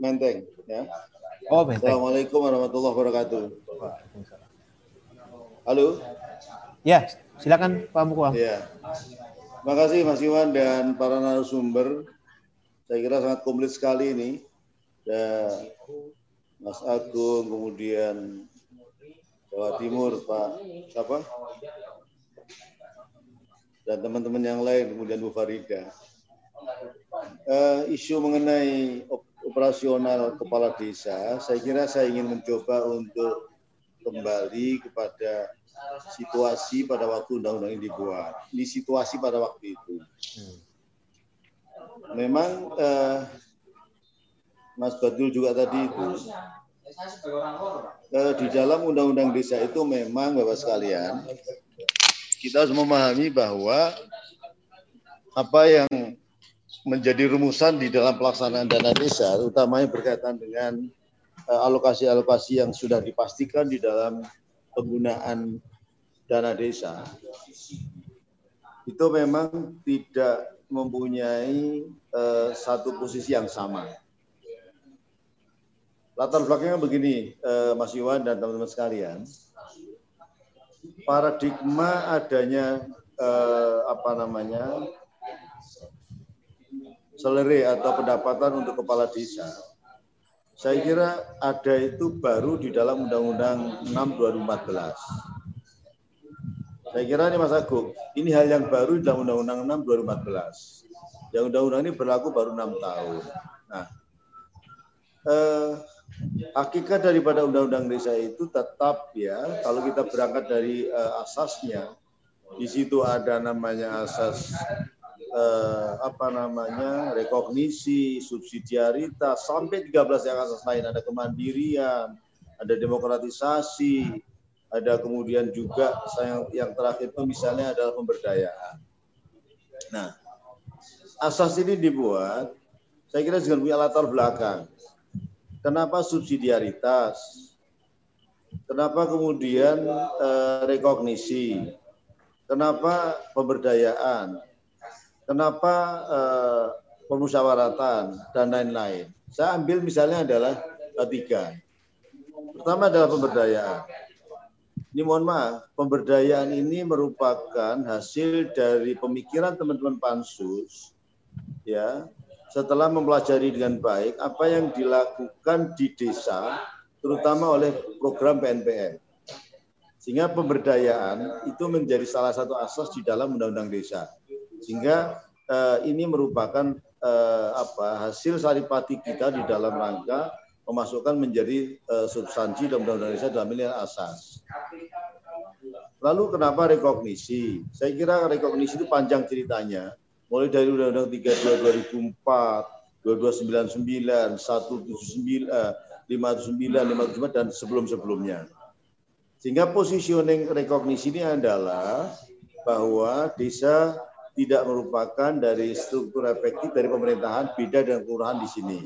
Menteng, ya. Oh, Menteng. Assalamualaikum warahmatullahi wabarakatuh. Halo. Ya, silakan Pak Muqowam. Ya. Terima kasih Mas Iwan dan para narasumber. Saya kira sangat komplit sekali ini. Ya, Mas Agung, kemudian Jawa Timur, Pak siapa? Dan teman-teman yang lain, kemudian Bu Farida. Isu mengenai operasional kepala desa, saya kira saya ingin mencoba untuk kembali kepada situasi pada waktu undang-undang ini dibuat. Ini situasi pada waktu itu. Memang Mas Badul juga tadi itu di dalam undang-undang desa itu memang Bapak sekalian kita harus memahami bahwa apa yang menjadi rumusan di dalam pelaksanaan dana desa utamanya berkaitan dengan alokasi-alokasi yang sudah dipastikan di dalam penggunaan dana desa itu memang tidak mempunyai satu posisi yang sama. Latar belakangnya begini, Mas Iwan dan teman-teman sekalian, paradigma adanya seleri atau pendapatan untuk kepala desa, saya kira ada itu baru di dalam Undang-Undang 6/2014. Saya kira ini Mas Agung, ini hal yang baru dalam Undang-Undang 6/2014. Yang undang-undang ini berlaku baru 6 tahun. Nah, hakikat daripada Undang-Undang Desa itu tetap ya, kalau kita berangkat dari asasnya, di situ ada namanya asas rekognisi, subsidiaritas, sampai 13 yang asas lain, ada kemandirian, ada demokratisasi. Ada kemudian juga yang terakhir itu misalnya adalah pemberdayaan. Nah, asas ini dibuat, saya kira juga punya latar belakang. Kenapa subsidiaritas? Kenapa kemudian rekognisi? Kenapa pemberdayaan? Kenapa permusyawaratan dan lain-lain? Saya ambil misalnya adalah tiga. Pertama adalah pemberdayaan. Ini mohon maaf, pemberdayaan ini merupakan hasil dari pemikiran teman-teman pansus, ya, setelah mempelajari dengan baik apa yang dilakukan di desa, terutama oleh program PNPM. Sehingga pemberdayaan itu menjadi salah satu asas di dalam Undang-Undang Desa. Sehingga ini merupakan hasil saripati kita di dalam rangka memasukkan menjadi substansi dalam Undang-Undang Desa dalam nilai asas. Lalu kenapa rekognisi? Saya kira rekognisi itu panjang ceritanya. Mulai dari Undang-Undang 32 2004, 2299, 179, 579 dan sebelum-sebelumnya. Sehingga positioning rekognisi ini adalah bahwa desa tidak merupakan dari struktur efektif dari pemerintahan, beda dengan kelurahan di sini.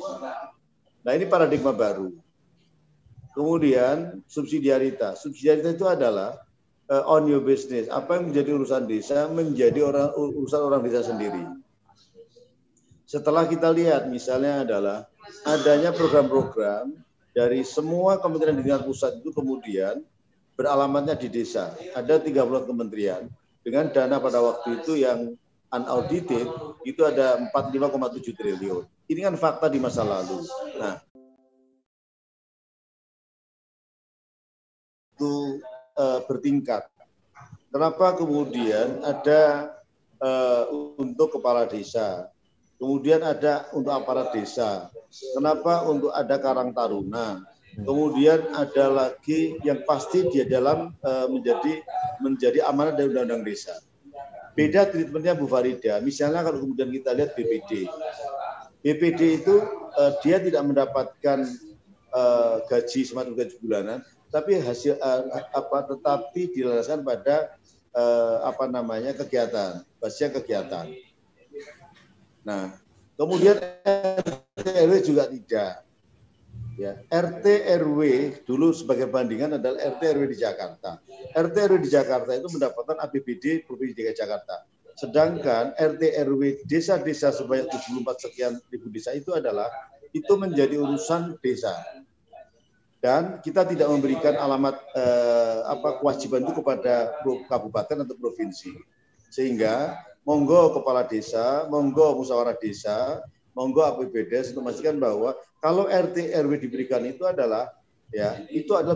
Nah, ini paradigma baru. Kemudian subsidiaritas. Subsidiaritas itu adalah on your business. Apa yang menjadi urusan desa menjadi urusan orang desa sendiri. Setelah kita lihat misalnya adalah adanya program-program dari semua kementerian di tingkat pusat itu kemudian beralamatnya di desa. Ada 30 kementerian dengan dana pada waktu itu yang unaudited itu ada 45,7 triliun. Ini kan fakta di masa lalu. Nah, itu bertingkat. Kenapa kemudian ada untuk kepala desa, kemudian ada untuk aparat desa, kenapa untuk ada Karang Taruna, kemudian ada lagi yang pasti dia dalam menjadi amanat dari Undang-Undang Desa. Beda treatmentnya Bu Farida. Misalnya kalau kemudian kita lihat BPD. BPD itu dia tidak mendapatkan gaji semacam gaji bulanan, tapi hasil tetapi dilaraskan pada kegiatan, basisnya kegiatan. Nah, kemudian RT RW juga tidak. Ya, RT RW dulu sebagai bandingan adalah RT RW di Jakarta. RT RW di Jakarta itu mendapatkan APBD Provinsi DKI Jakarta. Sedangkan RT RW desa-desa sebanyak 74 sekian ribu desa itu menjadi urusan desa. Dan kita tidak memberikan alamat kewajiban itu kepada kabupaten atau provinsi. Sehingga monggo kepala desa, monggo musyawarah desa, monggo APBDES untuk memastikan bahwa kalau RT RW diberikan itu adalah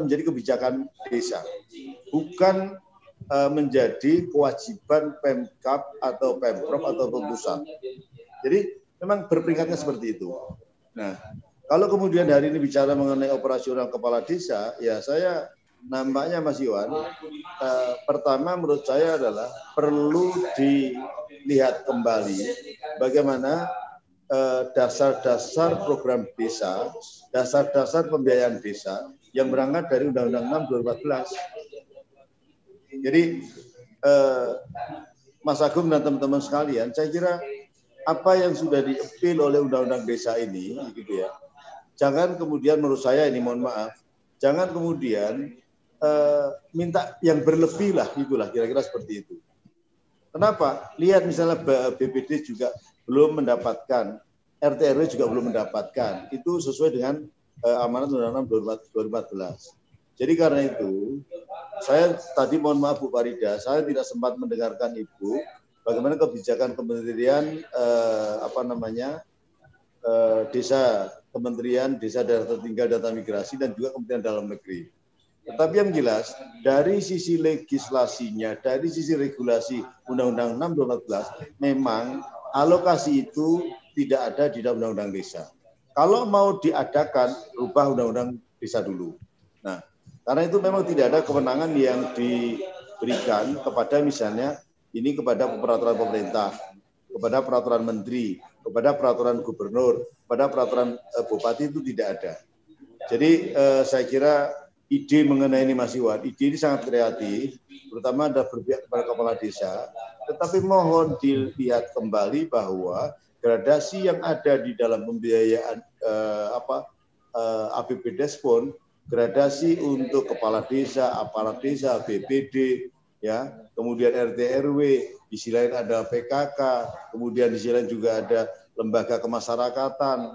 menjadi kebijakan desa. Bukan menjadi kewajiban Pemkab atau Pemprov atau pusat. Jadi memang berperingkatnya seperti itu. Nah, kalau kemudian hari ini bicara mengenai operasional kepala desa, ya saya nampaknya Mas Iwan, pertama menurut saya adalah perlu dilihat kembali bagaimana dasar-dasar program desa, dasar-dasar pembiayaan desa yang berangkat dari Undang-Undang 6 2014. Jadi Mas Agung dan teman-teman sekalian, saya kira apa yang sudah diepil oleh Undang-Undang Desa ini, gitu ya. Jangan kemudian menurut saya ini, mohon maaf, jangan kemudian minta yang berlebih lah, gitulah kira-kira seperti itu. Kenapa? Lihat misalnya BPD juga belum mendapatkan, RT RW juga belum mendapatkan. Itu sesuai dengan amanat Undang-Undang 2014. Jadi karena itu, saya tadi mohon maaf Bu Farida, saya tidak sempat mendengarkan Ibu bagaimana kebijakan Kementerian Desa, Kementerian Desa Daerah Tertinggal dan Migrasi dan juga Kementerian Dalam Negeri. Tetapi yang jelas dari sisi legislasinya, dari sisi regulasi Undang-Undang 6/2014 memang alokasi itu tidak ada di dalam Undang-Undang Desa. Kalau mau diadakan, rubah Undang-Undang Desa dulu. Nah, karena itu memang tidak ada kewenangan yang diberikan kepada misalnya ini kepada peraturan pemerintah, kepada peraturan menteri, kepada peraturan gubernur, kepada peraturan bupati itu tidak ada. Jadi saya kira ide mengenai ini Mas Iwan, ide ini sangat kreatif, terutama ada berpihak kepada kepala desa, tetapi mohon dilihat kembali bahwa gradasi yang ada di dalam pembiayaan APBDES pun gradasi untuk kepala desa, aparat desa, BPD, ya, kemudian RT RW, di sisi lain ada PKK, kemudian di sisi lain juga ada lembaga kemasyarakatan.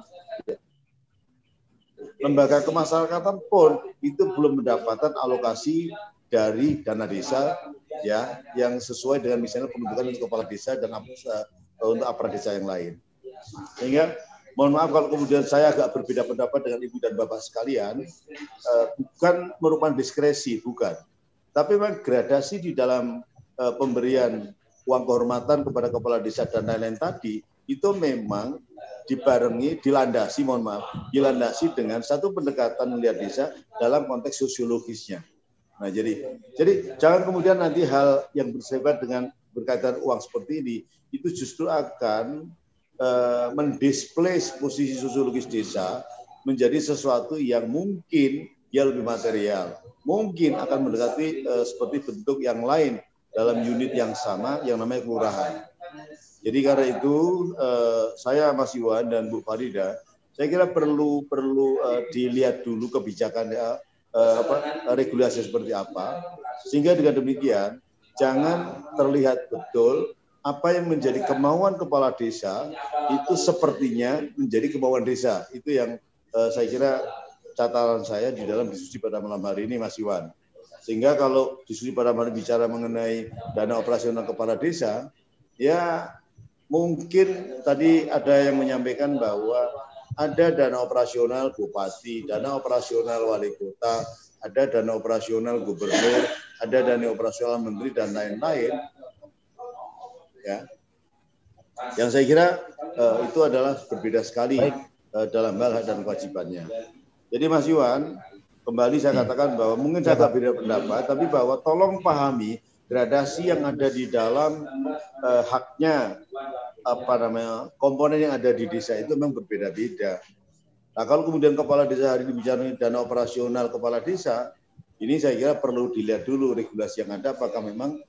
Lembaga kemasyarakatan pun itu belum mendapatkan alokasi dari dana desa, ya, yang sesuai dengan misalnya pembentukan untuk kepala desa dan untuk aparat desa yang lain. Sehingga mohon maaf kalau kemudian saya agak berbeda pendapat dengan Ibu dan Bapak sekalian, bukan merupakan diskresi, bukan. Tapi memang gradasi di dalam pemberian uang kehormatan kepada kepala desa dan lain-lain tadi, itu memang dibarengi, dilandasi dengan satu pendekatan melihat desa dalam konteks sosiologisnya. Nah, jadi jangan kemudian nanti hal yang bersifat dengan berkaitan uang seperti ini itu justru akan mendisplace posisi sosiologis desa menjadi sesuatu yang mungkin ya lebih material, mungkin akan mendekati seperti bentuk yang lain dalam unit yang sama yang namanya kelurahan. Jadi karena itu saya Mas Iwan dan Bu Farida, saya kira perlu dilihat dulu kebijakannya. Regulasi seperti apa, sehingga dengan demikian jangan terlihat betul apa yang menjadi kemauan kepala desa itu sepertinya menjadi kemauan desa. Itu yang saya kira catatan saya di dalam diskusi pada malam hari ini, Mas Iwan. Sehingga kalau diskusi pada malam hari bicara mengenai dana operasional kepala desa, ya mungkin tadi ada yang menyampaikan bahwa ada dana operasional bupati, dana operasional wali kota, ada dana operasional gubernur, ada dana operasional menteri, dan lain-lain. Ya, yang saya kira itu adalah berbeda sekali dalam hal dan kewajibannya. Jadi Mas Iwan, kembali saya katakan bahwa mungkin saya berbeda pendapat, tapi bahwa tolong pahami gradasi yang ada di dalam haknya komponen yang ada di desa itu memang berbeda-beda. Nah, kalau kemudian kepala desa hari ini bicara dana operasional kepala desa, ini saya kira perlu dilihat dulu regulasi yang ada apakah memang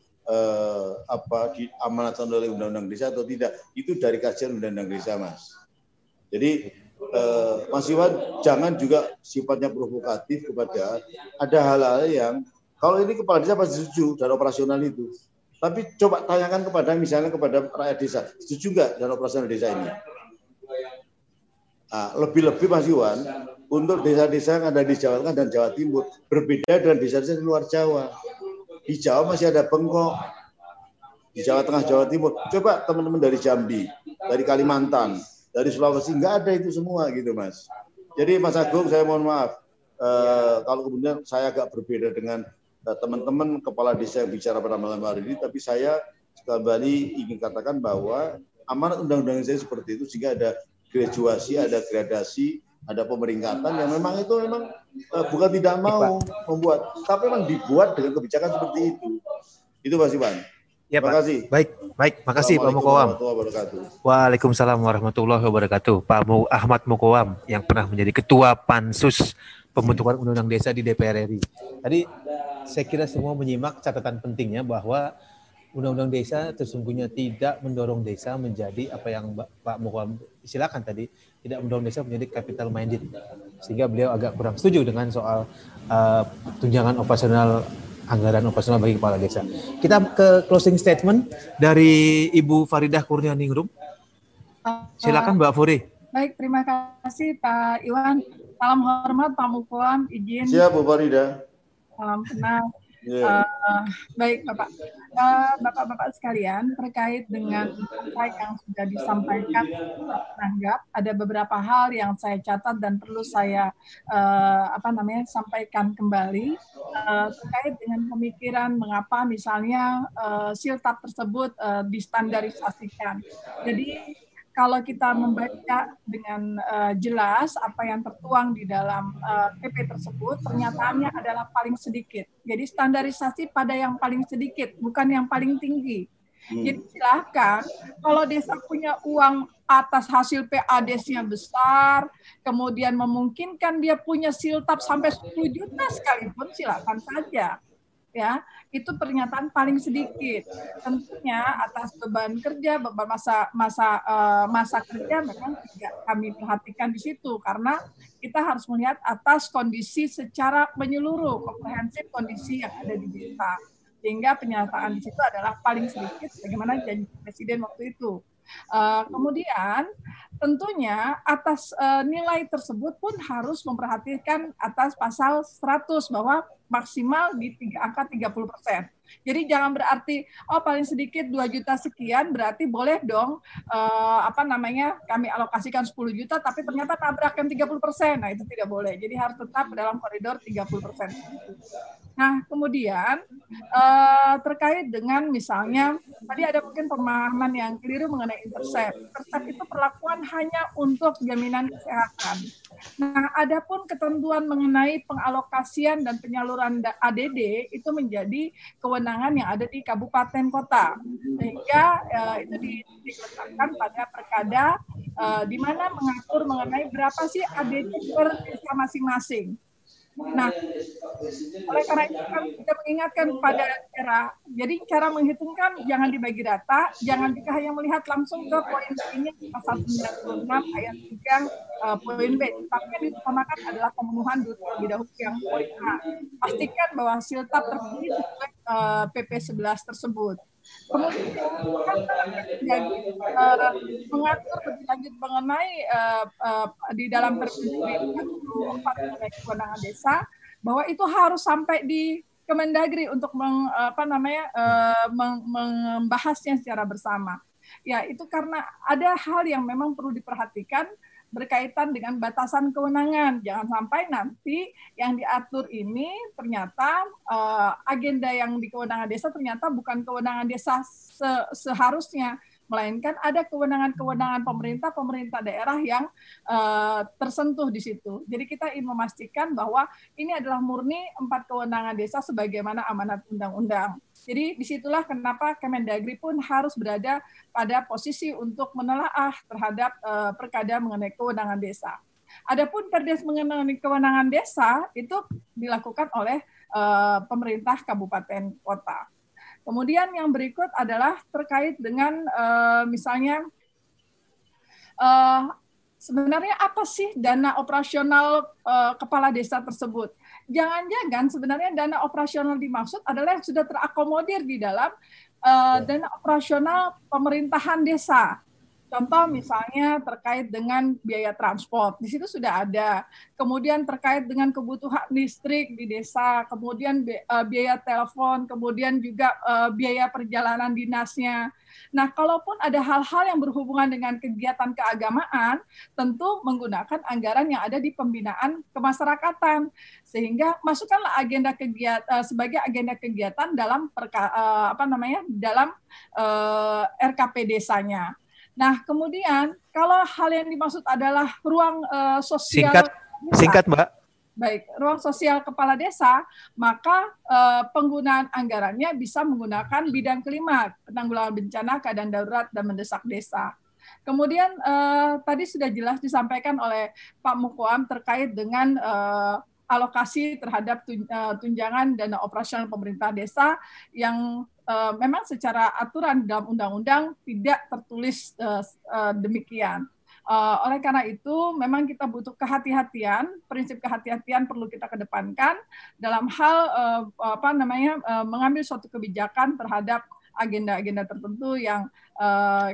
diamanatkan oleh undang-undang desa atau tidak. Itu dari kajian undang-undang desa, Mas. Jadi Mas Iwan, jangan juga sifatnya provokatif kepada ada hal-hal yang kalau ini kepala desa pasti setuju dana operasional itu. Tapi coba tanyakan kepada misalnya kepada rakyat desa, setuju nggak dana operasional desa ini? Nah, lebih-lebih Mas Iwan, untuk desa-desa yang ada di Jawa Tengah dan Jawa Timur, berbeda dengan desa-desa di luar Jawa. Di Jawa masih ada bengkok, di Jawa Tengah, Jawa Timur. Coba teman-teman dari Jambi, dari Kalimantan, dari Sulawesi, nggak ada itu semua gitu, Mas. Jadi Mas Agung, saya mohon maaf kalau kemudian saya agak berbeda dengan teman-teman kepala desa yang bicara pada malam hari ini, tapi saya kembali ingin katakan bahwa amanat undang-undang saya seperti itu, sehingga ada graduasi, ada gradasi, ada pemeringkatan yang memang itu memang bukan tidak mau membuat, tapi memang dibuat dengan kebijakan seperti itu. Itu Mas Iwan. Ya, terima kasih. Baik, makasih Pak Muqowam. Waalaikumsalam warahmatullahi wabarakatuh. Pak Ahmad Muqowam yang pernah menjadi Ketua Pansus Pembentukan Undang-Undang Desa di DPR RI. Tadi saya kira semua menyimak catatan pentingnya bahwa Undang-Undang Desa sesungguhnya tidak mendorong desa menjadi apa yang Pak Muqowam silakan tadi, tidak mendorong desa menjadi capital minded. Sehingga beliau agak kurang setuju dengan soal tunjangan operasional, anggaran operasional bagi kepala desa. Kita ke closing statement dari Ibu Farida Kurnianingrum. Silakan Mbak Furi. Baik, terima kasih Pak Iwan. Salam hormat Pak Muqowam, izin. Siap Bu Farida. Salam kenal. Yeah. Baik Bapak. Bapak-bapak sekalian, terkait dengan insight yang sudah disampaikan, tanggap ada beberapa hal yang saya catat dan perlu saya sampaikan kembali terkait dengan pemikiran mengapa misalnya siltab tersebut distandarisasikan. Jadi kalau kita membaca dengan jelas apa yang tertuang di dalam PP tersebut, pernyataannya adalah paling sedikit. Jadi standarisasi pada yang paling sedikit, bukan yang paling tinggi. Jadi silahkan, kalau desa punya uang atas hasil PADESI-nya besar, kemudian memungkinkan dia punya siltab sampai 10 juta sekalipun, silahkan saja. Ya, itu pernyataan paling sedikit. Tentunya atas beban kerja, beban masa kerja memang tidak kami perhatikan di situ karena kita harus melihat atas kondisi secara menyeluruh, komprehensif kondisi yang ada di desa. Sehingga pernyataan di situ adalah paling sedikit bagaimana janji Presiden waktu itu. Kemudian tentunya atas nilai tersebut pun harus memperhatikan atas pasal 100 bahwa maksimal di angka 30%. Jadi jangan berarti oh paling sedikit 2 juta sekian berarti boleh dong kami alokasikan 10 juta tapi ternyata tabrak yang 30%. Nah, itu tidak boleh. Jadi harus tetap dalam koridor 30%. Nah, kemudian terkait dengan misalnya tadi ada mungkin pemahaman yang keliru mengenai intercept. Intercept itu perlakuan hanya untuk jaminan kesehatan. Nah, adapun ketentuan mengenai pengalokasian dan penyaluran ADD itu menjadi kewenangan yang ada di kabupaten kota, sehingga itu diletakkan pada perkada di mana mengatur mengenai berapa sih ADD per desa masing-masing. Nah, oleh karena itu kami juga mengingatkan kepada daerah, jadi cara menghitungkan jangan dibagi data, jangan juga hanya melihat langsung ke poin ini pasal 96 ayat 3 poin B, tapi yang diutamakan adalah pemenuhan terlebih dahulu yang poin A. Pastikan bahwa siltap terpenuhi sesuai PP 11 tersebut. Kemudian mengatur lebih lanjut mengenai di dalam kewenangan desa bahwa itu harus sampai di Kemendagri untuk membahasnya secara bersama. Ya, itu karena ada hal yang memang perlu diperhatikan berkaitan dengan batasan kewenangan. Jangan sampai nanti yang diatur ini ternyata agenda yang di kewenangan desa ternyata bukan kewenangan desa seharusnya, melainkan ada kewenangan-kewenangan pemerintah daerah yang tersentuh di situ. Jadi kita ingin memastikan bahwa ini adalah murni 4 kewenangan desa sebagaimana amanat undang-undang. Jadi disitulah kenapa Kemendagri pun harus berada pada posisi untuk menelaah terhadap perkada mengenai kewenangan desa. Adapun perdes mengenai kewenangan desa itu dilakukan oleh pemerintah kabupaten kota. Kemudian yang berikut adalah terkait dengan misalnya sebenarnya apa sih dana operasional kepala desa tersebut? Jangan-jangan sebenarnya dana operasional dimaksud adalah yang sudah terakomodir di dalam dana operasional pemerintahan desa. Contoh misalnya terkait dengan biaya transport, di situ sudah ada. Kemudian terkait dengan kebutuhan listrik di desa, kemudian biaya telepon, kemudian juga biaya perjalanan dinasnya. Nah, kalaupun ada hal-hal yang berhubungan dengan kegiatan keagamaan, tentu menggunakan anggaran yang ada di pembinaan kemasyarakatan. Sehingga masukkanlah agenda kegiatan sebagai agenda kegiatan dalam RKP desanya. Nah, kemudian kalau hal yang dimaksud adalah ruang sosial singkat Mbak. Baik, ruang sosial kepala desa, maka penggunaan anggarannya bisa menggunakan bidang kelima, penanggulangan bencana, keadaan darurat dan mendesak desa. Kemudian tadi sudah jelas disampaikan oleh Pak Muqowam terkait dengan alokasi terhadap tunjangan dana operasional pemerintah desa yang memang secara aturan dalam undang-undang tidak tertulis demikian. Oleh karena itu, memang kita butuh kehati-hatian, prinsip kehati-hatian perlu kita kedepankan dalam hal mengambil suatu kebijakan terhadap agenda-agenda tertentu yang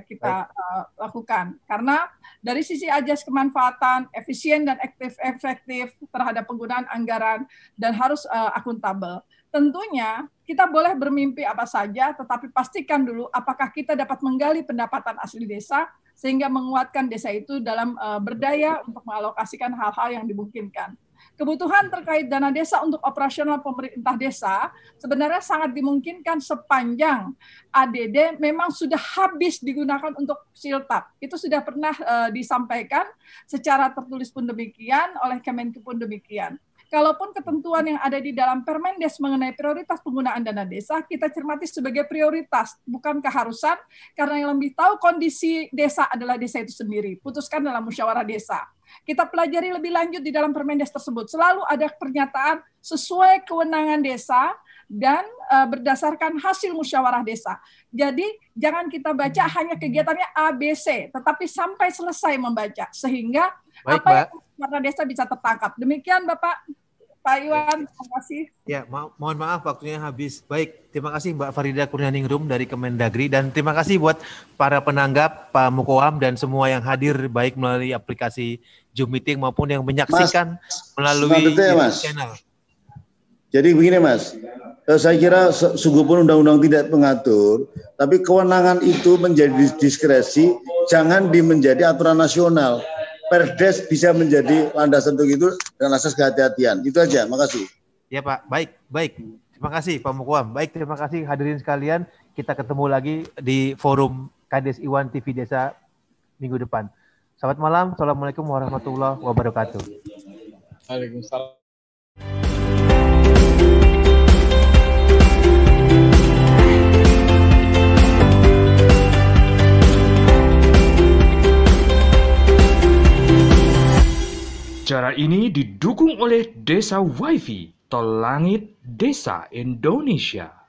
kita lakukan. Karena dari sisi ajas kemanfaatan, efisien dan efektif terhadap penggunaan anggaran dan harus akuntabel. Tentunya kita boleh bermimpi apa saja, tetapi pastikan dulu apakah kita dapat menggali pendapatan asli desa sehingga menguatkan desa itu dalam berdaya untuk mengalokasikan hal-hal yang dimungkinkan. Kebutuhan terkait dana desa untuk operasional pemerintah desa sebenarnya sangat dimungkinkan sepanjang ADD memang sudah habis digunakan untuk siltap. Itu sudah pernah disampaikan secara tertulis pun demikian, oleh Kemenku pun demikian. Kalaupun ketentuan yang ada di dalam Permendes mengenai prioritas penggunaan dana desa, kita cermati sebagai prioritas, bukan keharusan, karena yang lebih tahu kondisi desa adalah desa itu sendiri. Putuskan dalam musyawarah desa. Kita pelajari lebih lanjut di dalam Permendes tersebut. Selalu ada pernyataan sesuai kewenangan desa, dan berdasarkan hasil musyawarah desa. Jadi jangan kita baca hanya kegiatannya ABC, tetapi sampai selesai membaca sehingga baik, apa Mbak. Yang musyawarah desa bisa tertangkap. Demikian Bapak, Pak Iwan, terima kasih. Ya, mohon maaf waktunya habis. Baik, terima kasih Mbak Farida Kurnianingrum dari Kemendagri dan terima kasih buat para penanggap, Pak Muqowam dan semua yang hadir baik melalui aplikasi Zoom Meeting maupun yang menyaksikan melalui YouTube channel. Jadi begini Mas, saya kira sungguh pun undang-undang tidak mengatur, tapi kewenangan itu menjadi diskresi, jangan menjadi aturan nasional. Perdes bisa menjadi landasan untuk itu dengan asas kehati-hatian. Itu aja, makasih. Ya Pak, baik. Terima kasih Pak Muqowam. Baik, terima kasih hadirin sekalian. Kita ketemu lagi di forum Kades Iwan TV Desa minggu depan. Selamat malam, Assalamualaikum warahmatullahi wabarakatuh. Waalaikumsalam. Acara ini didukung oleh Desa Wifi, Tol Langit Desa Indonesia.